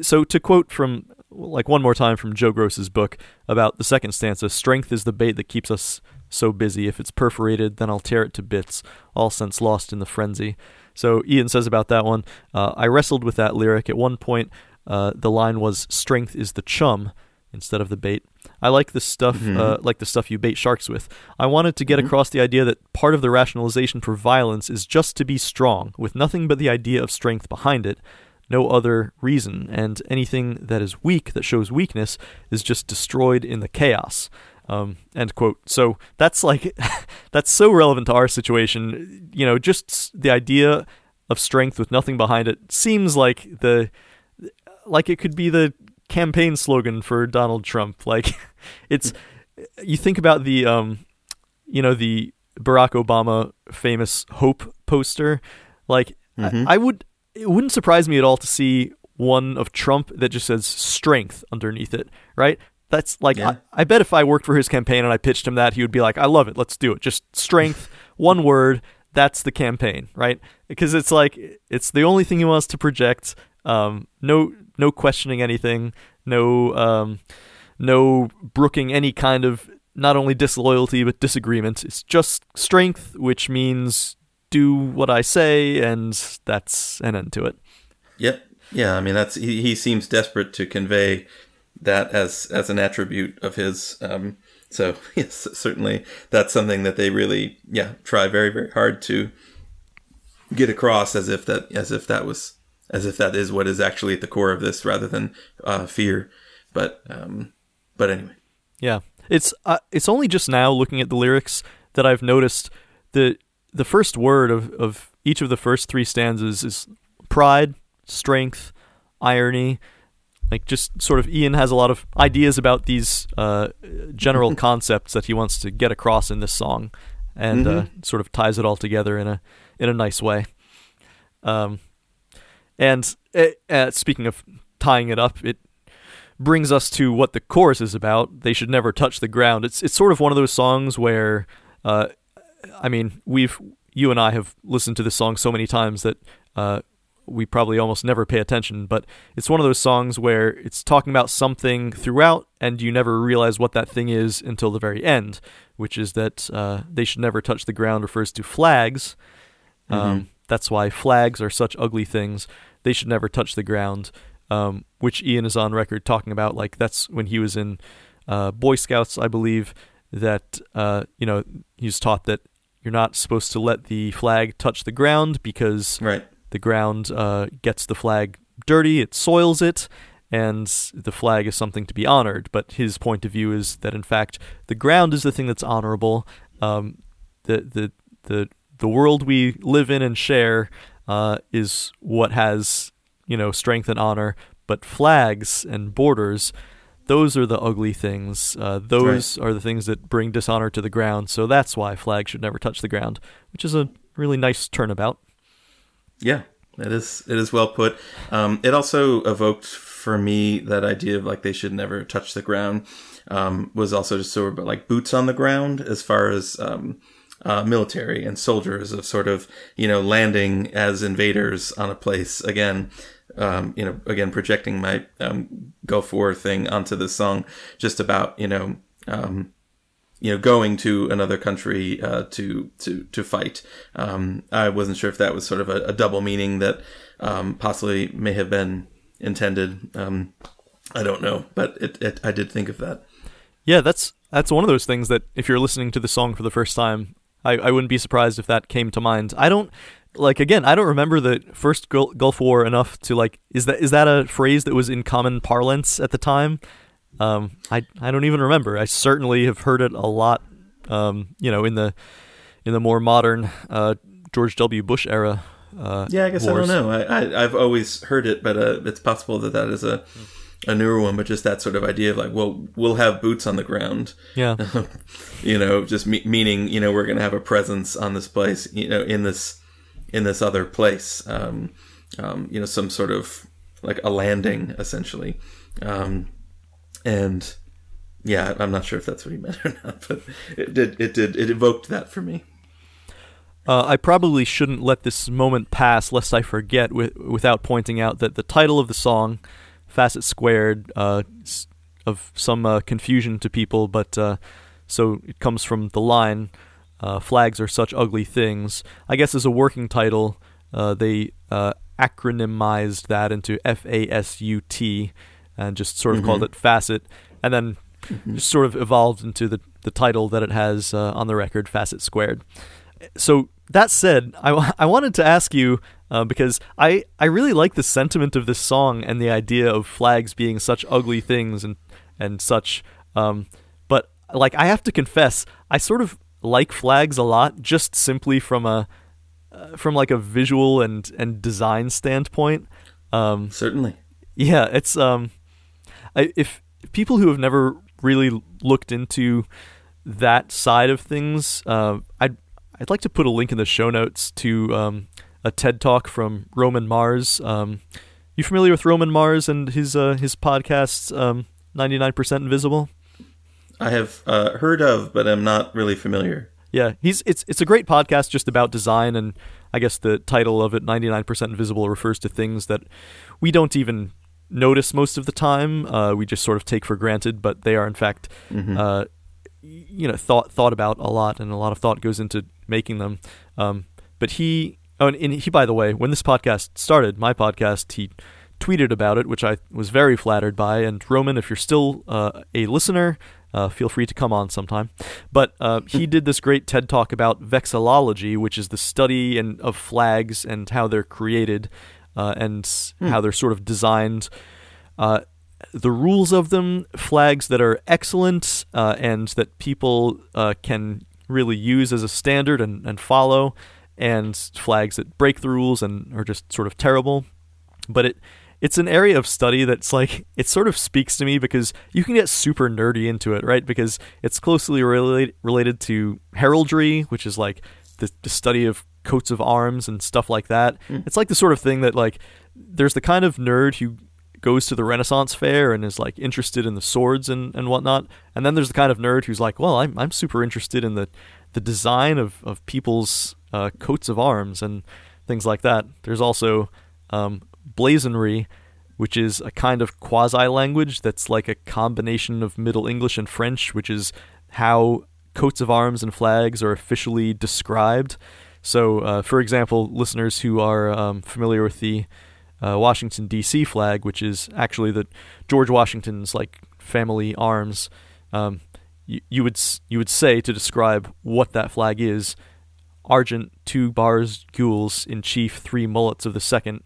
so to quote from, like one more time from Joe Gross's book about the second stanza, "Strength is the bait that keeps us so busy. If it's perforated, then I'll tear it to bits, all sense lost in the frenzy." So Ian says about that one, "I wrestled with that lyric. At one point, the line was, 'Strength is the chum,' instead of the bait. I like the stuff, like the stuff you bait sharks with. I wanted to get across the idea that part of the rationalization for violence is just to be strong, with nothing but the idea of strength behind it, no other reason. And anything that is weak, that shows weakness, is just destroyed in the chaos." End quote. So that's like, that's so relevant to our situation. You know, just the idea of strength with nothing behind it seems like it could be the campaign slogan for Donald Trump. Like, it's, you think about the, the Barack Obama famous hope poster. Like, it wouldn't surprise me at all to see one of Trump that just says strength underneath it, right? That's like, yeah. I bet if I worked for his campaign and I pitched him that, he would be like, "I love it. Let's do it. Just strength, one word. That's the campaign," right? Because it's like, it's the only thing he wants to project. No questioning anything. No brooking any kind of not only disloyalty but disagreement. It's just strength, which means do what I say, and that's an end to it. Yep. Yeah. I mean, that's he seems desperate to convey that as an attribute of his. So yes, certainly that's something that they really try very, very hard to get across, as if that is what is actually at the core of this, rather than fear. But anyway, yeah, it's only just now looking at the lyrics that I've noticed the first word of each of the first three stanzas is pride, strength, irony. Like, just sort of, Ian has a lot of ideas about these general concepts that he wants to get across in this song, and sort of ties it all together in a nice way. And speaking of tying it up, it brings us to what the chorus is about. They should never touch the ground. It's sort of one of those songs where, I mean, you and I have listened to this song so many times that we probably almost never pay attention, but it's one of those songs where it's talking about something throughout and you never realize what that thing is until the very end, which is that they should never touch the ground refers to flags. That's why flags are such ugly things. They should never touch the ground, which Ian is on record talking about. Like, that's when he was in Boy Scouts, I believe, that he's taught that you're not supposed to let the flag touch the ground because... Right. The ground gets the flag dirty, it soils it, and the flag is something to be honored. But his point of view is that, in fact, the ground is the thing that's honorable. The world we live in and share is what has, strength and honor. But flags and borders, those are the ugly things. Those are the things that bring dishonor to the ground. So that's why flags should never touch the ground, which is a really nice turnabout. Yeah, it is well put. It also evoked for me that idea of like they should never touch the ground. Was also just sort of like boots on the ground as far as military and soldiers of sort of landing as invaders on a place again. Again projecting my Gulf War thing onto this song, just about going to another country to fight. I wasn't sure if that was sort of a double meaning that possibly may have been intended. I don't know, but I did think of that. Yeah, that's one of those things that if you're listening to the song for the first time, I wouldn't be surprised if that came to mind. I don't remember the first Gulf War enough to like, is that a phrase that was in common parlance at the time? I don't even remember. I certainly have heard it a lot, in the more modern George W. Bush era. I guess wars. I don't know. I've always heard it, but it's possible that is a newer one. But just that sort of idea of like, well, we'll have boots on the ground. Yeah. Just meaning we're going to have a presence on this place. In this other place. Some sort of like a landing essentially. And yeah, I'm not sure if that's what he meant or not, but it evoked that for me. I probably shouldn't let this moment pass lest I forget without pointing out that the title of the song, Facet Squared, of some confusion to people, but so it comes from the line, flags are such ugly things. I guess as a working title, they acronymized that into FASUT and just sort of called it Facet, and then just sort of evolved into the title that it has on the record, Facet Squared. So that said, I wanted to ask you, because I really like the sentiment of this song and the idea of flags being such ugly things and such. But like, I have to confess, I sort of like flags a lot, just simply from a visual and design standpoint. Certainly. Yeah, it's if people who have never really looked into that side of things, I'd like to put a link in the show notes to a TED Talk from Roman Mars. You familiar with Roman Mars and his podcast, 99% Invisible? I have heard of, but I'm not really familiar. Yeah, it's a great podcast just about design, and I guess the title of it, 99% Invisible, refers to things that we don't even notice most of the time. We just sort of take for granted, but they are in fact thought about a lot, and a lot of thought goes into making them. But he, by the way, when this podcast started, my podcast, he tweeted about it, which I was very flattered by. And Roman, if you're still a listener, feel free to come on sometime. But he did this great TED Talk about vexillology, which is the study of flags and how they're created and how they're sort of designed. The rules of them, flags that are excellent and that people can really use as a standard and follow, and flags that break the rules and are just sort of terrible. But it's an area of study that's like, it sort of speaks to me because you can get super nerdy into it, right? Because it's closely related to heraldry, which is like the study of coats of arms and stuff like that. Mm. It's like the sort of thing that like, there's the kind of nerd who goes to the Renaissance fair and is like interested in the swords and whatnot. And then there's the kind of nerd who's like, well, I'm super interested in the design of people's coats of arms and things like that. There's also blazonry, which is a kind of quasi-language that's like a combination of Middle English and French, which is how coats of arms and flags are officially described. So, for example, listeners who are familiar with the Washington, D.C. flag, which is actually the George Washington's like family arms, you would say to describe what that flag is: Argent 2 bars gules in chief 3 mullets of the second,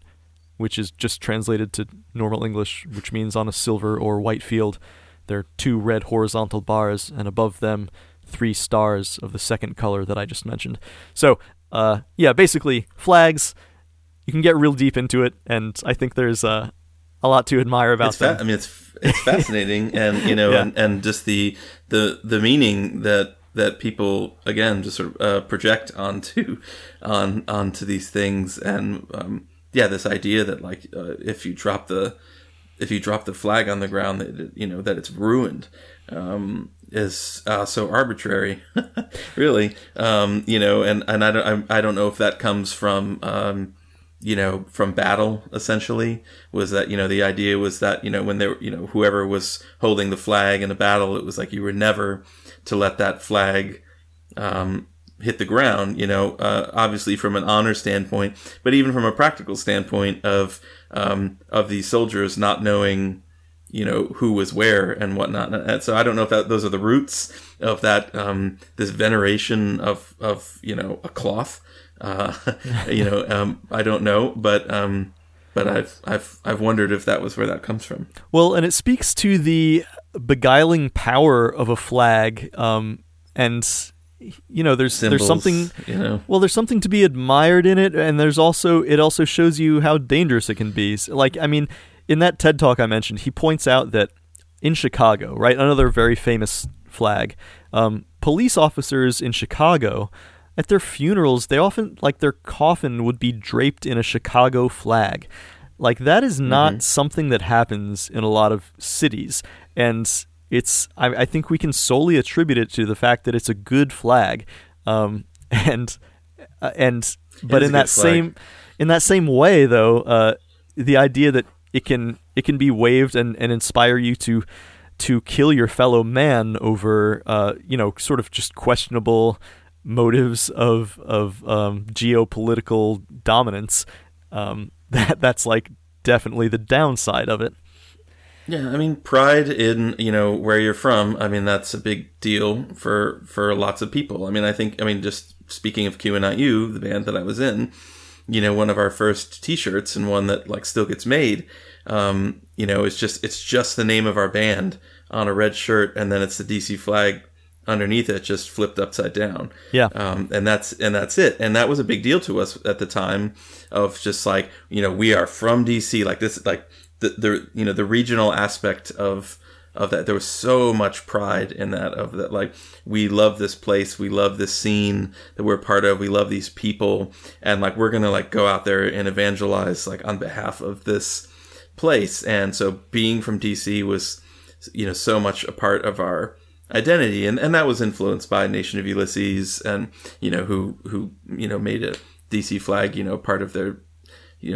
which is just translated to normal English, which means on a silver or white field there are 2 red horizontal bars, and above them 3 stars of the second color that I just mentioned. So basically flags, you can get real deep into it, and I think there's a lot to admire about that. I mean, it's fascinating, and and just the meaning that people again just sort of project onto these things, and this idea that like if you drop the flag on the ground, that that it's ruined. Is so arbitrary, really. And I don't know if that comes from from battle, essentially, was that, the idea was that, when they were, whoever was holding the flag in a battle, it was like you were never to let that flag hit the ground, obviously from an honor standpoint, but even from a practical standpoint of these soldiers not knowing, who was where and whatnot. And so I don't know if those are the roots of that, this veneration of a cloth. I don't know, but I've wondered if that was where that comes from. Well, and it speaks to the beguiling power of a flag, and there's symbols, there's something well, there's something to be admired in it, and there's also it shows you how dangerous it can be. Like, I mean, in that TED Talk I mentioned, he points out that in Chicago, right, another very famous flag, police officers in Chicago, at their funerals, they often, like, their coffin would be draped in a Chicago flag. Like, that is not something that happens in a lot of cities. And it's, I think we can solely attribute it to the fact that it's a good flag. But in that same way though, the idea that it can be waved and inspire you to kill your fellow man over, sort of just questionable motives of geopolitical dominance. That's like definitely the downside of it. Yeah, I mean, pride in, where you're from, I mean, that's a big deal for lots of people. I mean, just speaking of Q and Not U, the band that I was in, one of our first T-shirts and one that like still gets made, it's just the name of our band on a red shirt, and then it's the D.C. flag underneath it, just flipped upside down. Yeah. And that's it. And that was a big deal to us at the time, of just like, we are from D.C. Like this, like the regional aspect of that. There was so much pride in that, of that, like, we love this place, we love this scene that we're part of, we love these people, and like, we're going to like go out there and evangelize like on behalf of this place. And so being from DC was, so much a part of our identity. And that was influenced by Nation of Ulysses, and, who made a DC flag, part of their,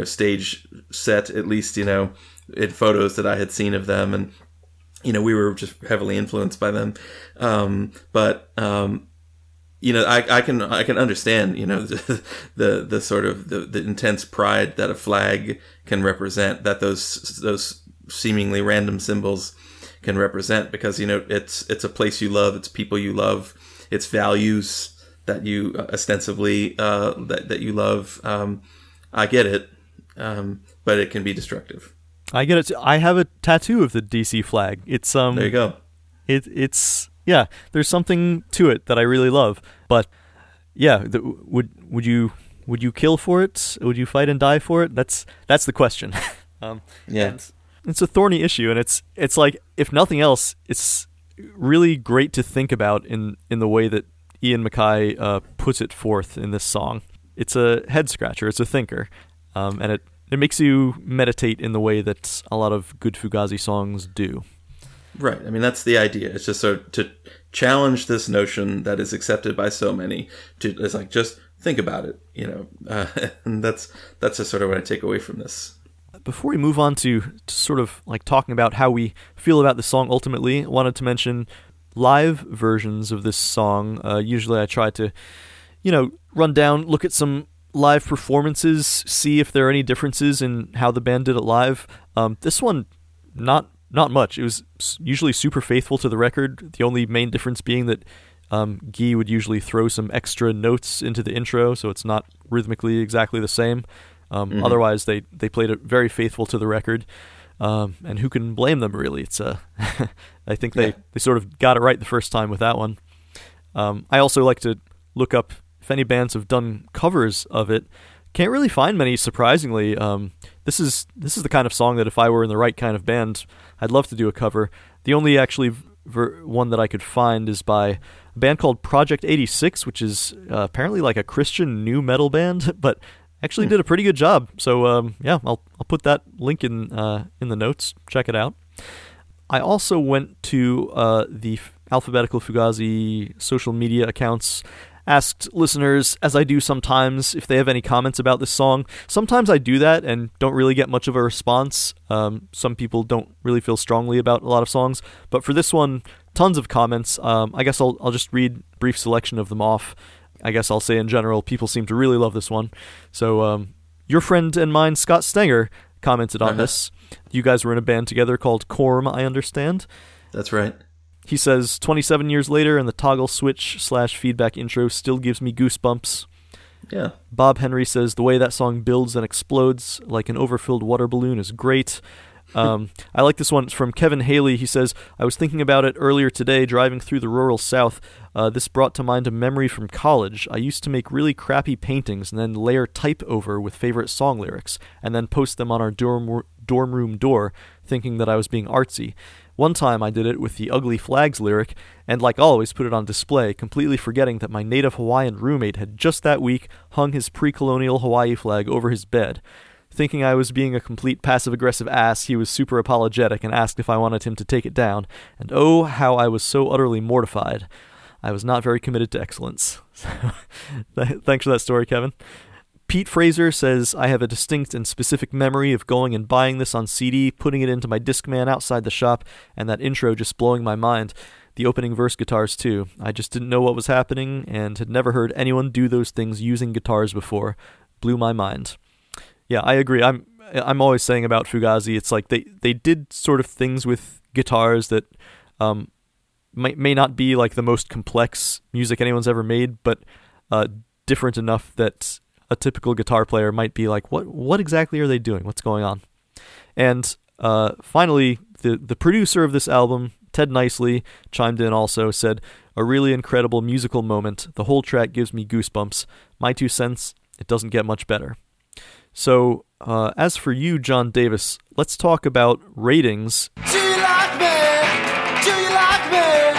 stage set, at least, in photos that I had seen of them. And, we were just heavily influenced by them. I can understand, the sort of the intense pride that a flag can represent, that those seemingly random symbols can represent, because, it's a place you love, it's people you love, it's values that you ostensibly, that you love. I get it. But it can be destructive. I get it. I have a tattoo of the DC flag. It's there you go. It's yeah. There's something to it that I really love. But yeah, would you kill for it? Would you fight and die for it? That's the question. Yeah, it's a thorny issue, and it's like, if nothing else, it's really great to think about in the way that Ian MacKaye puts it forth in this song. It's a head scratcher. It's a thinker, and it. It makes you meditate in the way that a lot of good Fugazi songs do. Right. I mean, that's the idea. It's just sort of to challenge this notion that is accepted by so many. It's like, just think about it, and that's just sort of what I take away from this. Before we move on to sort of like talking about how we feel about the song ultimately, I wanted to mention live versions of this song. Usually I try to, run down, look at some live performances, see if there are any differences in how the band did it live. This one, not much. It was usually super faithful to the record. The only main difference being that Guy would usually throw some extra notes into the intro, so it's not rhythmically exactly the same. Otherwise, they played it very faithful to the record. And who can blame them, really? It's I think they sort of got it right the first time with that one. I also like to look up if any bands have done covers of it. Can't really find many, surprisingly. This is the kind of song that if I were in the right kind of band, I'd love to do a cover. The only actually one that I could find is by a band called Project 86, which is apparently like a Christian new metal band, but actually did a pretty good job. So I'll put that link in the notes. Check it out. I also went to the Alphabetical Fugazi social media accounts, asked listeners, as I do sometimes, if they have any comments about this song. Sometimes I do that and don't really get much of a response. Some people don't really feel strongly about a lot of songs, but for this one, tons of comments. I guess I'll just read a brief selection of them off. I guess I'll say in general, people seem to really love this one. So your friend and mine, Scott Stenger, commented on this. You guys were in a band together called Korm, I understand. That's right. He says, 27 years later, and the toggle switch / feedback intro still gives me goosebumps. Yeah. Bob Henry says, the way that song builds and explodes like an overfilled water balloon is great. I like this one. It's from Kevin Haley. He says, I was thinking about it earlier today, driving through the rural South. This brought to mind a memory from college. I used to make really crappy paintings and then layer type over with favorite song lyrics and then post them on our dorm room door, thinking that I was being artsy. One time I did it with the Ugly Flags lyric and, like always, put it on display, completely forgetting that my native Hawaiian roommate had just that week hung his pre-colonial Hawaii flag over his bed. Thinking I was being a complete passive-aggressive ass, he was super apologetic and asked if I wanted him to take it down, and oh, how I was so utterly mortified. I was not very committed to excellence. Thanks for that story, Kevin. Pete Fraser says, I have a distinct and specific memory of going and buying this on CD, putting it into my Discman outside the shop, and that intro just blowing my mind. The opening verse guitars, too. I just didn't know what was happening and had never heard anyone do those things using guitars before. Blew my mind. Yeah, I agree. I'm always saying about Fugazi, it's like they did sort of things with guitars that may not be like the most complex music anyone's ever made, but different enough that a typical guitar player might be like, what exactly are they doing? What's going on? And finally, the producer of this album, Ted Nicely, chimed in also, said, a really incredible musical moment. The whole track gives me goosebumps. My 2 cents, it doesn't get much better. So, as for you, John Davis, let's talk about ratings. Do you like me? Do you like me?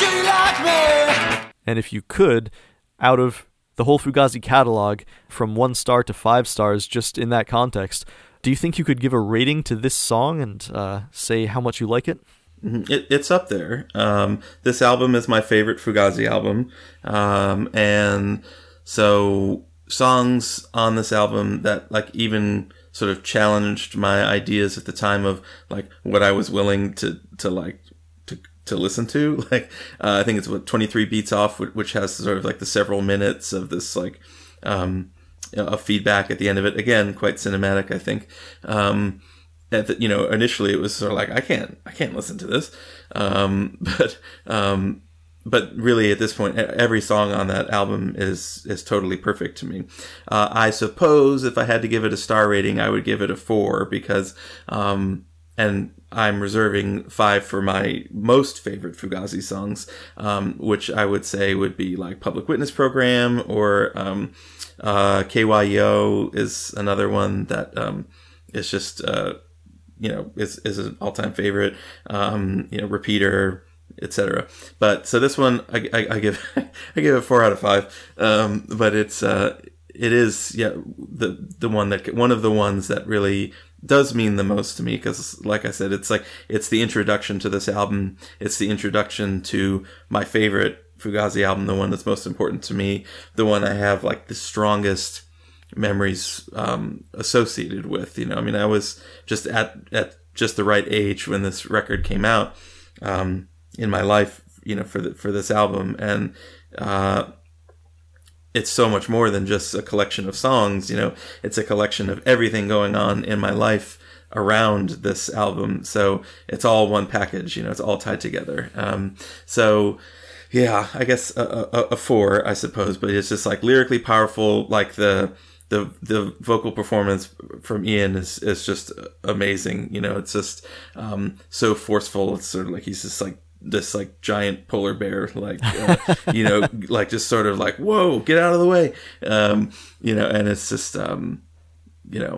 Do you like me? And if you could, out of the whole Fugazi catalog, from 1 star to 5 stars, just in that context, do you think you could give a rating to this song and say how much you like it? It's up there. This album is my favorite Fugazi album. And so songs on this album that like even sort of challenged my ideas at the time of like what I was willing to listen to. Like, I think it's what 23 Beats Off, which has sort of like the several minutes of this like, of feedback at the end of it. Again, quite cinematic, I think. Initially it was sort of like, I can't listen to this. But really at this point, every song on that album is totally perfect to me. I suppose if I had to give it a star rating, I would give it a 4 because, and I'm reserving 5 for my most favorite Fugazi songs, which I would say would be like Public Witness Program or, KYO is another one that, it's just, is an all-time favorite, Repeater, etc. But so this one, I give it 4 out of 5. But it's it is one of the ones that really does mean the most to me because, like I said, it's the introduction to this album. It's the introduction to my favorite Fugazi album, the one that's most important to me, the one I have like the strongest memories associated with. I was just at just the right age when this record came out in my life, for this album, and it's so much more than just a collection of songs. It's a collection of everything going on in my life around this album, so it's all one package. It's all tied together. Yeah, I guess a 4, I suppose, but it's just like lyrically powerful. Like the vocal performance from Ian is just amazing. It's just so forceful. It's sort of like he's just like this like giant polar bear, like like just sort of like, whoa, get out of the way, and it's just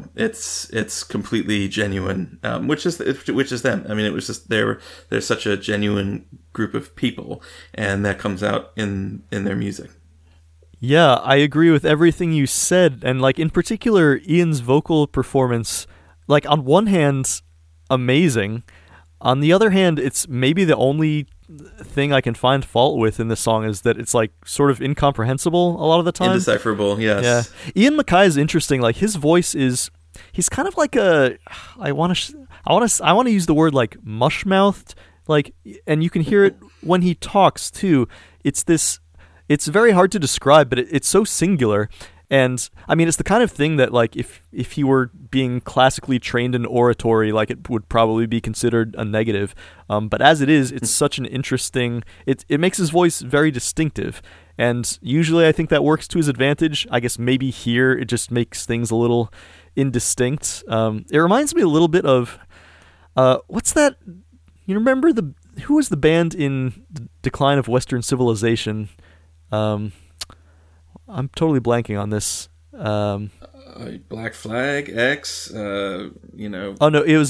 it's completely genuine, which is them. I mean, it was just they're such a genuine group of people, and that comes out in their music. Yeah, I agree with everything you said, and like in particular Ian's vocal performance, like on one hand amazing, on the other hand it's maybe the only thing I can find fault with in this song is that it's like sort of incomprehensible a lot of the time. Indecipherable, yes. Yeah. Ian MacKaye is interesting. Like his voice is, he's kind of like a, I want to use the word like mush-mouthed, like, and you can hear it when he talks too. It's very hard to describe, but it's so singular. And I mean, it's the kind of thing that like if he were being classically trained in oratory, like it would probably be considered a negative. But as it is, it's such an interesting, it makes his voice very distinctive. And usually I think that works to his advantage. I guess maybe here it just makes things a little indistinct. It reminds me a little bit of, what's that? You remember who was the band in Decline of Western Civilization? I'm totally blanking on this. Black Flag, X, Oh no, it was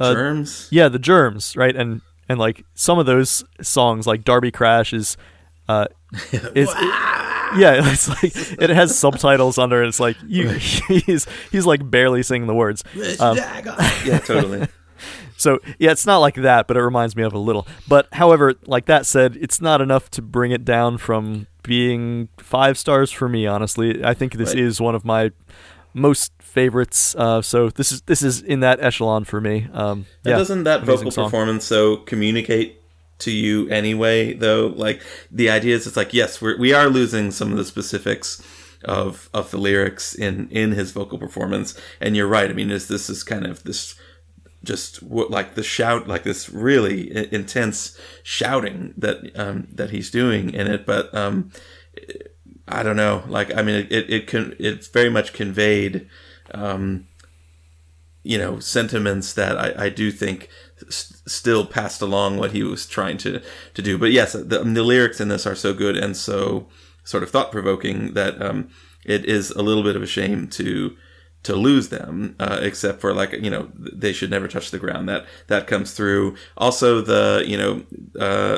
Germs. Yeah, the Germs, right? And like some of those songs, like Derby Crash, is Yeah, it's like it has subtitles under it. It's like he's like barely singing the words. Yeah, totally. So yeah, it's not like that, but it reminds me of a little. But however, like that said, it's not enough to bring it down from being 5 stars for me. Honestly, I think this is one of my most favorites. So this is in that echelon for me. Doesn't that vocal performance communicate to you anyway? Though, like the idea is, it's like yes, we are losing some of the specifics of the lyrics in his vocal performance. And you're right. I mean, this is kind of this. Just like the shout, like this really intense shouting that he's doing in it, but I don't know. Like, I mean, it's very much conveyed, sentiments that I do think still passed along what he was trying to do. But yes, the lyrics in this are so good and so sort of thought provoking that it is a little bit of a shame to lose them, except for they should never touch the ground. That comes through. Also, the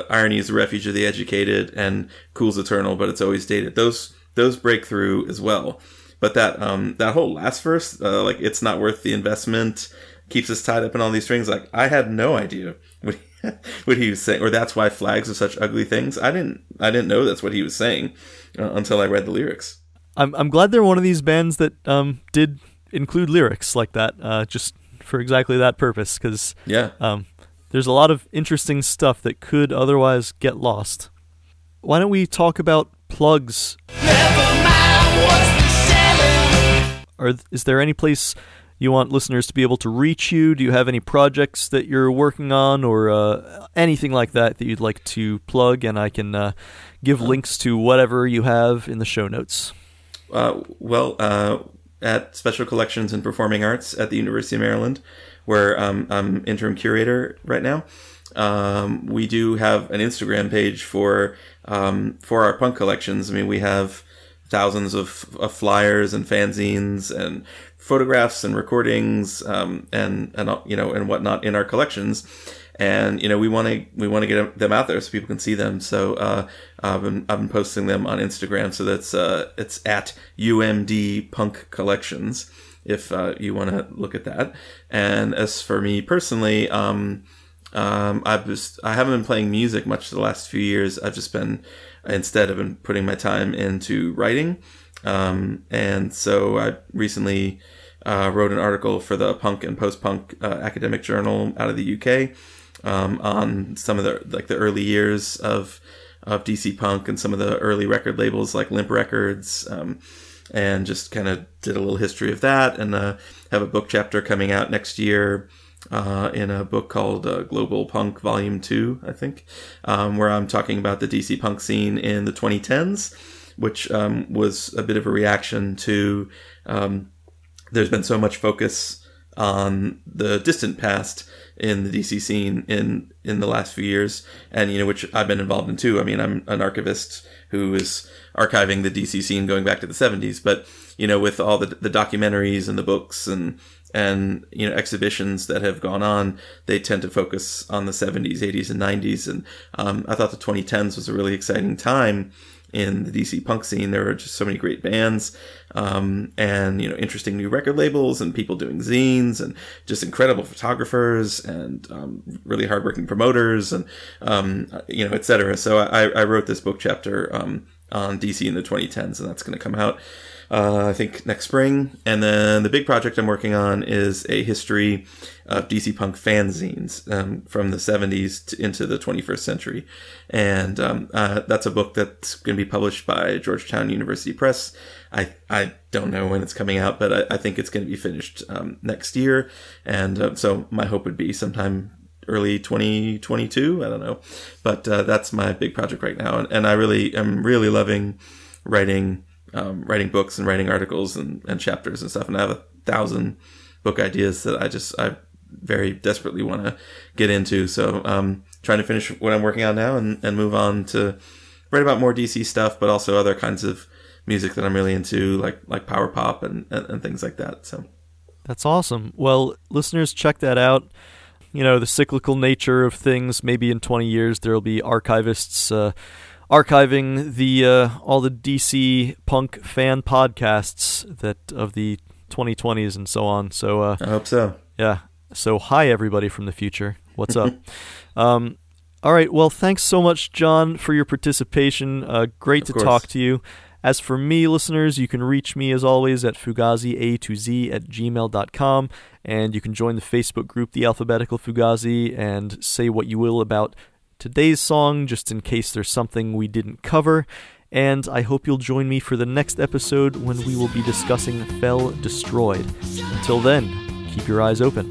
irony is the refuge of the educated and cool's eternal, but it's always dated. Those break through as well. But that whole last verse, it's not worth the investment, keeps us tied up in all these strings. Like I had no idea what he was saying, or that's why flags are such ugly things. I didn't know that's what he was saying until I read the lyrics. I'm glad they're one of these bands that did include lyrics like that just for exactly that purpose, because there's a lot of interesting stuff that could otherwise get lost. Why don't we talk about plugs? Never mind what's the selling. Is there any place you want listeners to be able to reach you? Do you have any projects that you're working on or anything like that you'd like to plug? And I can give links to whatever you have in the show notes. At Special Collections and Performing Arts at the University of Maryland, where I'm interim curator right now. We do have an Instagram page for our punk collections. I mean, we have thousands of flyers and fanzines and photographs and recordings and whatnot in our collections. And we want to get them out there so people can see them. So I've been posting them on Instagram. So that's it's at UMD Punk Collections if you want to look at that. And as for me personally, I haven't been playing music much the last few years. I've been putting my time into writing. And so I recently wrote an article for the Punk and Post-Punk Academic Journal out of the UK. On some of the early years of DC punk and some of the early record labels like Limp Records, and just kind of did a little history of that, and have a book chapter coming out next year in a book called Global Punk Volume 2, I think, where I'm talking about the DC punk scene in the 2010s, which was a bit of a reaction to there's been so much focus on the distant past in the DC scene in the last few years, and which I've been involved in too. I mean, I'm an archivist who is archiving the DC scene going back to the 70s, but with all the documentaries and the books and exhibitions that have gone on, they tend to focus on the 70s, 80s and 90s, and I thought the 2010s was a really exciting time in the DC punk scene. There were just so many great bands, and interesting new record labels and people doing zines and just incredible photographers and really hardworking promoters and etc. So I wrote this book chapter on DC in the 2010s, and that's going to come out I think next spring. And then the big project I'm working on is a history of DC punk fanzines from the 70s into the 21st century, and that's a book that's going to be published by Georgetown University Press. I don't know when it's coming out, but I think it's going to be finished next year, and so my hope would be sometime early 2022. I don't know, but that's my big project right now, and I really am really loving writing books and writing articles and chapters and stuff. And I have 1,000 book ideas that I very desperately want to get into. So trying to finish what I'm working on now and move on to write about more DC stuff, but also other kinds of music that I'm really into, like power pop and things like that. So that's awesome. Well, listeners, check that out. The cyclical nature of things. Maybe in 20 years, there'll be archivists archiving the all the DC punk fan podcasts that of the 2020s and so on. So I hope so. Yeah. So hi everybody from the future. What's up? All right. Well, thanks so much, John, for your participation. Great to talk to you. As for me, listeners, you can reach me as always at fugaziA2Z@gmail.com, and you can join the Facebook group, The Alphabetical Fugazi, and say what you will about today's song, just in case there's something we didn't cover. And I hope you'll join me for the next episode when we will be discussing Fell Destroyed. Until then, keep your eyes open.